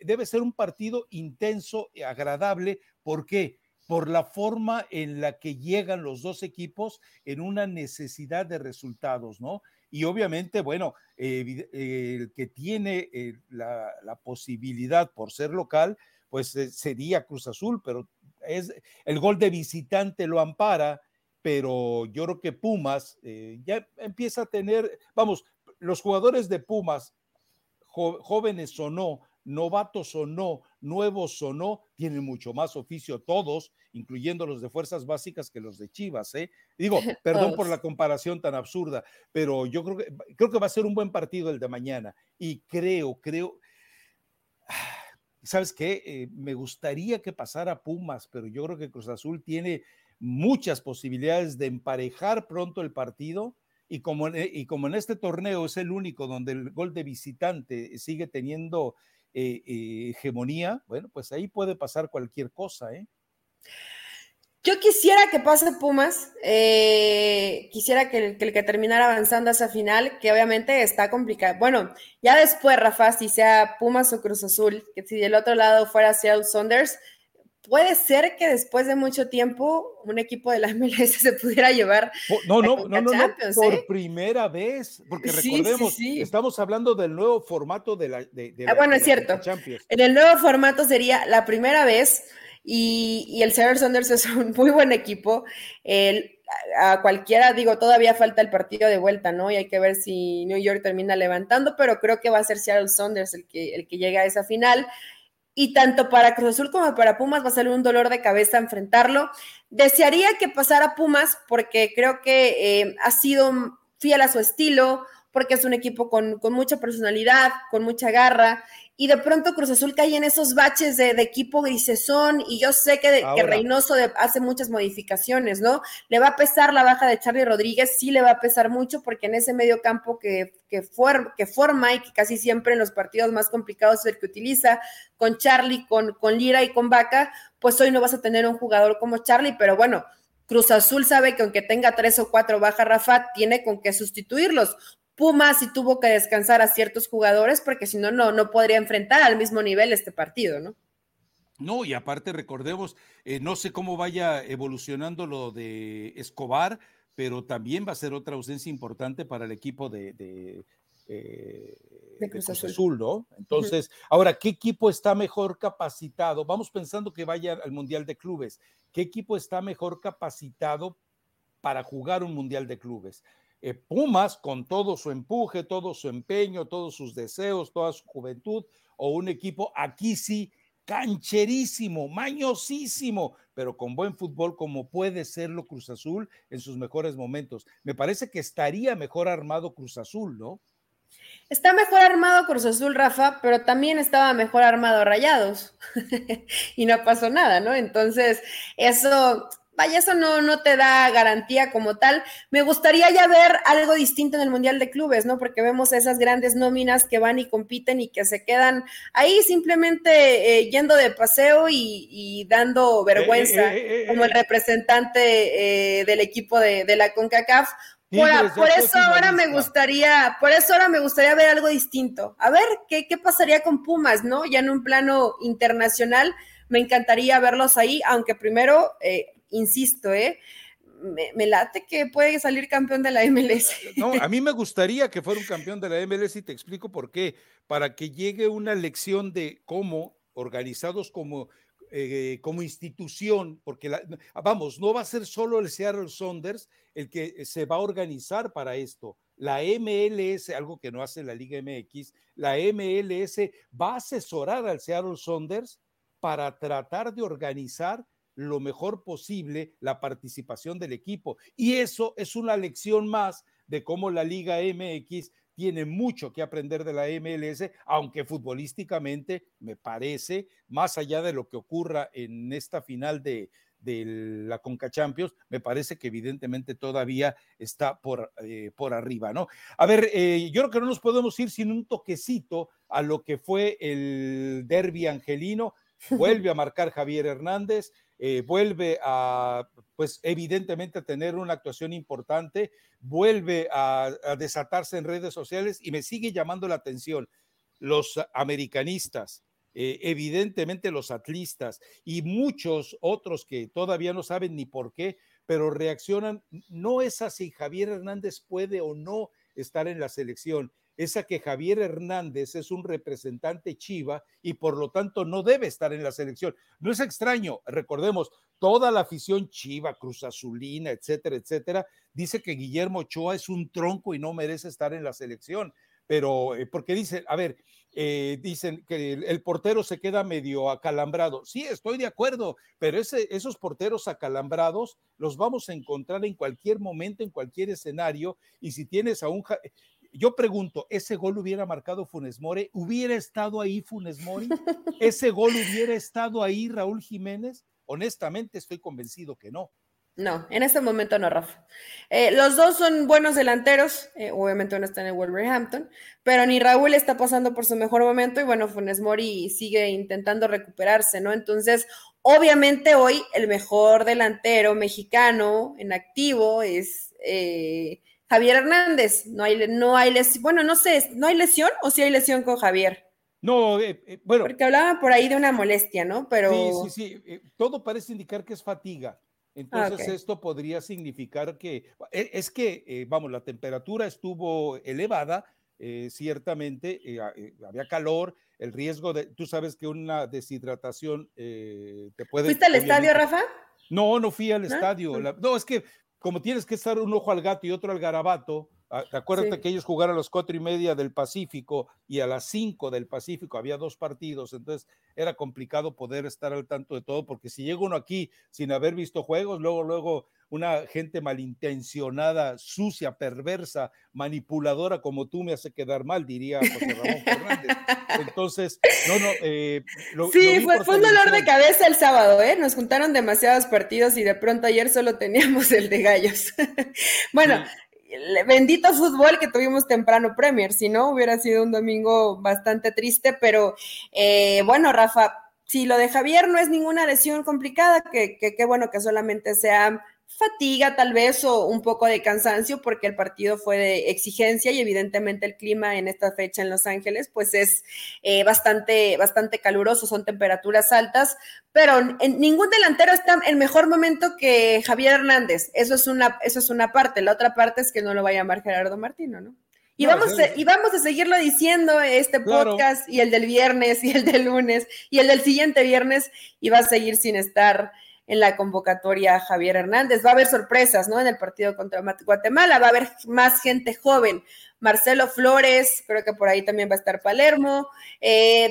debe ser un partido intenso y agradable. ¿Por qué? Por la forma en la que llegan los dos equipos en una necesidad de resultados, ¿no? Y obviamente, bueno, el que tiene la posibilidad por ser local, pues sería Cruz Azul, pero el gol de visitante lo ampara, pero yo creo que Pumas ya empieza a tener, vamos, los jugadores de Pumas, jóvenes o no, novatos o no, nuevos o no, tienen mucho más oficio todos, incluyendo los de fuerzas básicas que los de Chivas, ¿eh? Digo, perdón por la comparación tan absurda, pero yo creo que va a ser un buen partido el de mañana, y creo... ¿Sabes qué? Me gustaría que pasara Pumas, pero yo creo que Cruz Azul tiene muchas posibilidades de emparejar pronto el partido, y como en este torneo es el único donde el gol de visitante sigue teniendo hegemonía, bueno, pues ahí puede pasar cualquier cosa, ¿eh? Yo quisiera que pase Pumas, quisiera que el que terminara avanzando a esa final, que obviamente está complicado. Bueno, ya después, Rafa, si sea Pumas o Cruz Azul, que si del otro lado fuera Seattle Sounders, puede ser que después de mucho tiempo un equipo de la MLS se pudiera llevar no, por primera vez, porque recordemos, estamos hablando del nuevo formato de la Champions. En el nuevo formato sería la primera vez. Y el Seattle Sounders es un muy buen equipo, a cualquiera, digo, todavía falta el partido de vuelta, ¿no? Y hay que ver si New York termina levantando, pero creo que va a ser Seattle Sounders el que llega a esa final, y tanto para Cruz Azul como para Pumas va a ser un dolor de cabeza enfrentarlo. Desearía que pasara Pumas porque creo que ha sido fiel a su estilo, porque es un equipo con mucha personalidad, con mucha garra, y de pronto Cruz Azul cae en esos baches de equipo grisesón, y yo sé que Reynoso hace muchas modificaciones, ¿no? Le va a pesar la baja de Charly Rodríguez, sí le va a pesar mucho, porque en ese medio campo que forma y que casi siempre en los partidos más complicados es el que utiliza, con Charly, con Lira y con Vaca, pues hoy no vas a tener un jugador como Charly, pero bueno, Cruz Azul sabe que aunque tenga 3 o 4 bajas, Rafa, tiene con qué sustituirlos. Pumas sí tuvo que descansar a ciertos jugadores porque si no podría enfrentar al mismo nivel este partido, ¿no? No, y aparte recordemos, no sé cómo vaya evolucionando lo de Escobar, pero también va a ser otra ausencia importante para el equipo de Cruz Azul, ¿no? Entonces, ahora, ¿qué equipo está mejor capacitado? Vamos pensando que vaya al Mundial de Clubes. ¿Qué equipo está mejor capacitado para jugar un Mundial de Clubes? Pumas, con todo su empuje, todo su empeño, todos sus deseos, toda su juventud, o un equipo aquí sí cancherísimo, mañosísimo, pero con buen fútbol como puede serlo Cruz Azul en sus mejores momentos. Me parece que estaría mejor armado Cruz Azul, ¿no? Está mejor armado Cruz Azul, Rafa, pero también estaba mejor armado Rayados y no pasó nada, ¿no? Entonces, eso no te da garantía como tal. Me gustaría ya ver algo distinto en el Mundial de Clubes, ¿no? Porque vemos esas grandes nóminas que van y compiten y que se quedan ahí simplemente yendo de paseo y dando vergüenza como el representante del equipo de la CONCACAF. Por eso ahora me gustaría ver algo distinto. A ver, ¿qué pasaría con Pumas, ¿no? Ya en un plano internacional me encantaría verlos ahí, aunque primero... Insisto, me late que puede salir campeón de la MLS. No, a mí me gustaría que fuera un campeón de la MLS y te explico por qué. Para que llegue una lección de cómo, organizados como institución, porque no va a ser solo el Seattle Sounders el que se va a organizar para esto. La MLS, algo que no hace la Liga MX, la MLS va a asesorar al Seattle Sounders para tratar de organizar lo mejor posible la participación del equipo, y eso es una lección más de cómo la Liga MX tiene mucho que aprender de la MLS, aunque futbolísticamente me parece, más allá de lo que ocurra en esta final de la Conca Champions, me parece que evidentemente todavía está por arriba, ¿no? A ver, yo creo que no nos podemos ir sin un toquecito a lo que fue el derbi angelino. Vuelve a marcar Javier Hernández, vuelve a, pues evidentemente, a tener una actuación importante, vuelve a desatarse en redes sociales, y me sigue llamando la atención los americanistas, evidentemente los atlistas y muchos otros que todavía no saben ni por qué, pero reaccionan. No es así, Javier Hernández puede o no estar en la selección. Esa que Javier Hernández es un representante chiva y por lo tanto no debe estar en la selección. No es extraño, recordemos, toda la afición chiva, cruzazulina, etcétera, etcétera, dice que Guillermo Ochoa es un tronco y no merece estar en la selección, pero porque dicen, a ver, dicen que el portero se queda medio acalambrado. Sí, estoy de acuerdo, pero esos porteros acalambrados los vamos a encontrar en cualquier momento, en cualquier escenario, y si tienes a un... Yo pregunto, ¿ese gol hubiera marcado Funes Mori? ¿Hubiera estado ahí Funes Mori? ¿Ese gol hubiera estado ahí Raúl Jiménez? Honestamente, estoy convencido que no. No, en este momento no, Rafa. Los dos son buenos delanteros, obviamente uno está en el Wolverhampton, pero ni Raúl está pasando por su mejor momento y bueno, Funes Mori sigue intentando recuperarse, ¿no? Entonces, obviamente hoy el mejor delantero mexicano en activo es Javier Hernández. No hay lesión, bueno, no sé, ¿no hay lesión o sí hay lesión con Javier? No, bueno. Porque hablaban por ahí de una molestia, ¿no? Pero... Sí, todo parece indicar que es fatiga. Entonces Esto podría significar que, es que, vamos, la temperatura estuvo elevada, ciertamente, había calor, el riesgo de, tú sabes que una deshidratación te puede... ¿Fuiste al estadio, Rafa? No fui al estadio. No, es que como tienes que estar un ojo al gato y otro al garabato, acuérdate que ellos jugaron a las 4:30 del Pacífico y a las 5 del Pacífico, había dos partidos, entonces era complicado poder estar al tanto de todo, porque si llega uno aquí sin haber visto juegos, luego una gente malintencionada, sucia, perversa, manipuladora como tú me hace quedar mal, diría José Ramón Fernández. Entonces, fue un dolor de cabeza el sábado, nos juntaron demasiados partidos y de pronto ayer solo teníamos el de Gallos. Bueno, sí. Bendito fútbol que tuvimos temprano Premier, si no hubiera sido un domingo bastante triste, pero bueno, Rafa, si lo de Javier no es ninguna lesión complicada, que bueno que solamente sea fatiga tal vez o un poco de cansancio, porque el partido fue de exigencia y evidentemente el clima en esta fecha en Los Ángeles pues es bastante caluroso, son temperaturas altas, pero ningún delantero está en mejor momento que Javier Hernández, eso es una parte, la otra parte es que no lo va a llamar Gerardo Martino, ¿no? Y, no, vamos a seguirlo diciendo este podcast, claro. Y el del viernes y el del lunes y el del siguiente viernes, y va a seguir sin estar en la convocatoria Javier Hernández. Va a haber sorpresas, ¿no? En el partido contra Guatemala va a haber más gente joven. Marcelo Flores, creo que por ahí también va a estar Palermo,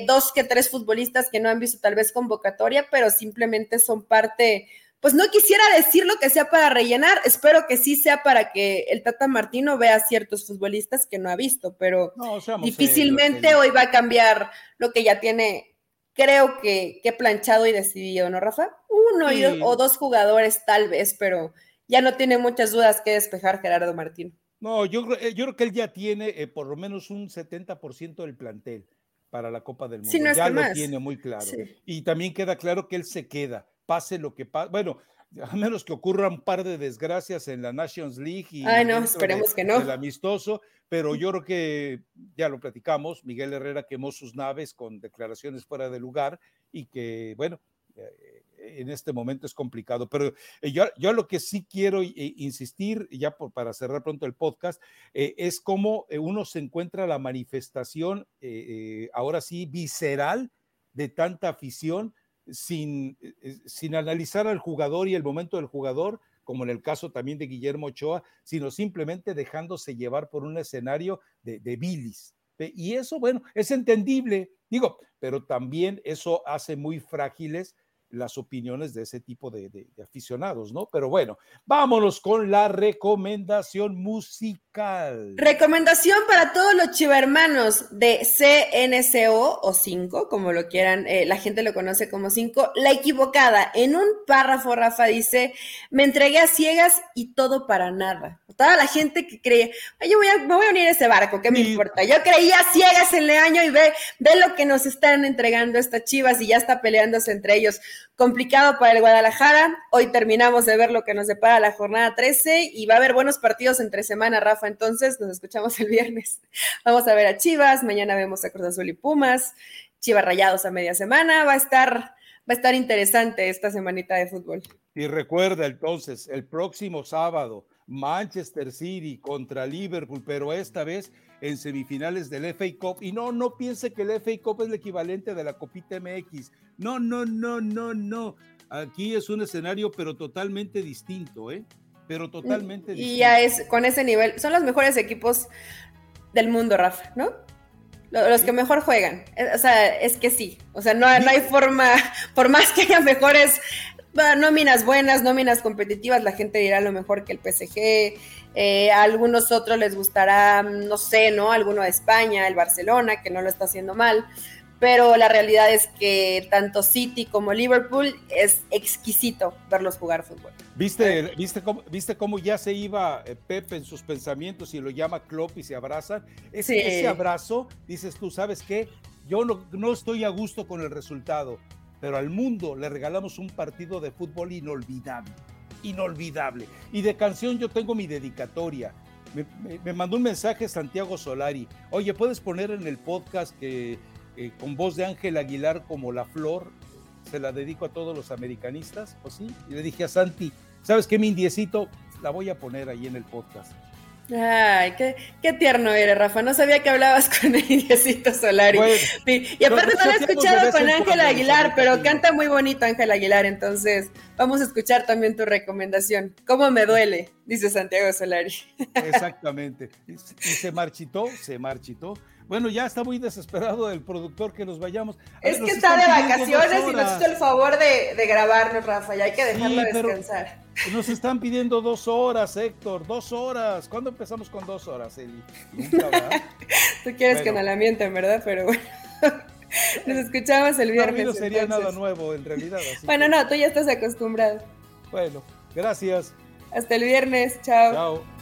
2 que 3 futbolistas que no han visto tal vez convocatoria, pero simplemente son parte, pues no quisiera decir lo que sea para rellenar, espero que sí sea para que el Tata Martino vea a ciertos futbolistas que no ha visto, pero no, difícilmente hoy va a cambiar lo que ya tiene. Creo que planchado y decidido, ¿no, Rafa? Uno o dos jugadores tal vez, pero ya no tiene muchas dudas que despejar Gerardo Martino. No, yo creo que él ya tiene por lo menos un 70% del plantel para la Copa del Mundo. Sí, no es ya lo más. Tiene muy claro. Sí. Y también queda claro que él se queda, pase lo que pase. Bueno, a menos que ocurra un par de desgracias en la Nations League y esperemos que no. El amistoso, pero yo creo que ya lo platicamos, Miguel Herrera quemó sus naves con declaraciones fuera de lugar y que, bueno, en este momento es complicado, pero yo lo que sí quiero insistir, ya para cerrar pronto el podcast, es cómo uno se encuentra la manifestación, ahora sí, visceral de tanta afición, sin analizar al jugador y el momento del jugador, como en el caso también de Guillermo Ochoa, sino simplemente dejándose llevar por un escenario de bilis. Y eso, bueno, es entendible, digo, pero también eso hace muy frágiles las opiniones de ese tipo de aficionados, ¿no? Pero bueno, vámonos con la recomendación musical. Recomendación para todos los chivermanos de CNCO o 5, como lo quieran, la gente lo conoce como 5, La Equivocada. En un párrafo, Rafa dice, me entregué a ciegas y todo para nada. Toda la gente que cree, me voy a unir a ese barco, ¿qué me importa? Yo creía ciegas en Leaño y ve lo que nos están entregando estas Chivas y ya está peleándose entre ellos. Complicado para el Guadalajara, hoy terminamos de ver lo que nos depara la jornada 13 y va a haber buenos partidos entre semana, Rafa, entonces nos escuchamos el viernes, vamos a ver a Chivas, mañana vemos a Cruz Azul y Pumas, Chivas Rayados a media semana, va a estar interesante esta semanita de fútbol. Y recuerda entonces, el próximo sábado, Manchester City contra Liverpool, pero esta vez en semifinales del FA Cup, y no piense que el FA Cup es el equivalente de la Copita MX, no, aquí es un escenario pero totalmente distinto, distinto. Y ya es, con ese nivel, son los mejores equipos del mundo, Rafa, ¿no? Los que mejor juegan, o sea, es que sí, o sea, no hay forma, por más que haya mejores nóminas buenas, nóminas competitivas, la gente dirá lo mejor que el PSG, a algunos otros les gustará, no sé, ¿no? Alguno de España, el Barcelona, que no lo está haciendo mal, pero la realidad es que tanto City como Liverpool es exquisito verlos jugar fútbol. ¿Viste cómo ya se iba Pepe en sus pensamientos y lo llama Klopp y se abrazan? Ese abrazo, dices tú, ¿sabes qué? Yo no estoy a gusto con el resultado, pero al mundo le regalamos un partido de fútbol inolvidable. Y de canción yo tengo mi dedicatoria. Me mandó un mensaje Santiago Solari. Oye, ¿puedes poner en el podcast que con voz de Ángel Aguilar como La Flor se la dedico a todos los americanistas? Pues sí. Y le dije a Santi, ¿sabes qué, mi indiecito? La voy a poner ahí en el podcast. Ay, qué tierno eres, Rafa. No sabía que hablabas con el indiecito Solari. Bueno, y aparte no lo he escuchado con Ángel Aguilar, pero canta muy bonito Ángel Aguilar. Entonces, vamos a escuchar también tu recomendación. ¿Cómo me duele? Dice Santiago Solari. Exactamente. Y se marchitó. Bueno, ya está muy desesperado el productor que nos vayamos. Es que está de vacaciones y nos hizo el favor de grabarnos, Rafa, y hay que dejarlo descansar. Nos están pidiendo 2 horas, Héctor, 2 horas. ¿Cuándo empezamos con 2 horas, Eli? Nunca, ¿verdad? Tú quieres que nos la mienten, ¿verdad? Pero bueno, nos escuchamos el viernes. No sería entonces. Nada nuevo, en realidad. Así bueno, no, tú ya estás acostumbrado. Bueno, gracias. Hasta el viernes, chao.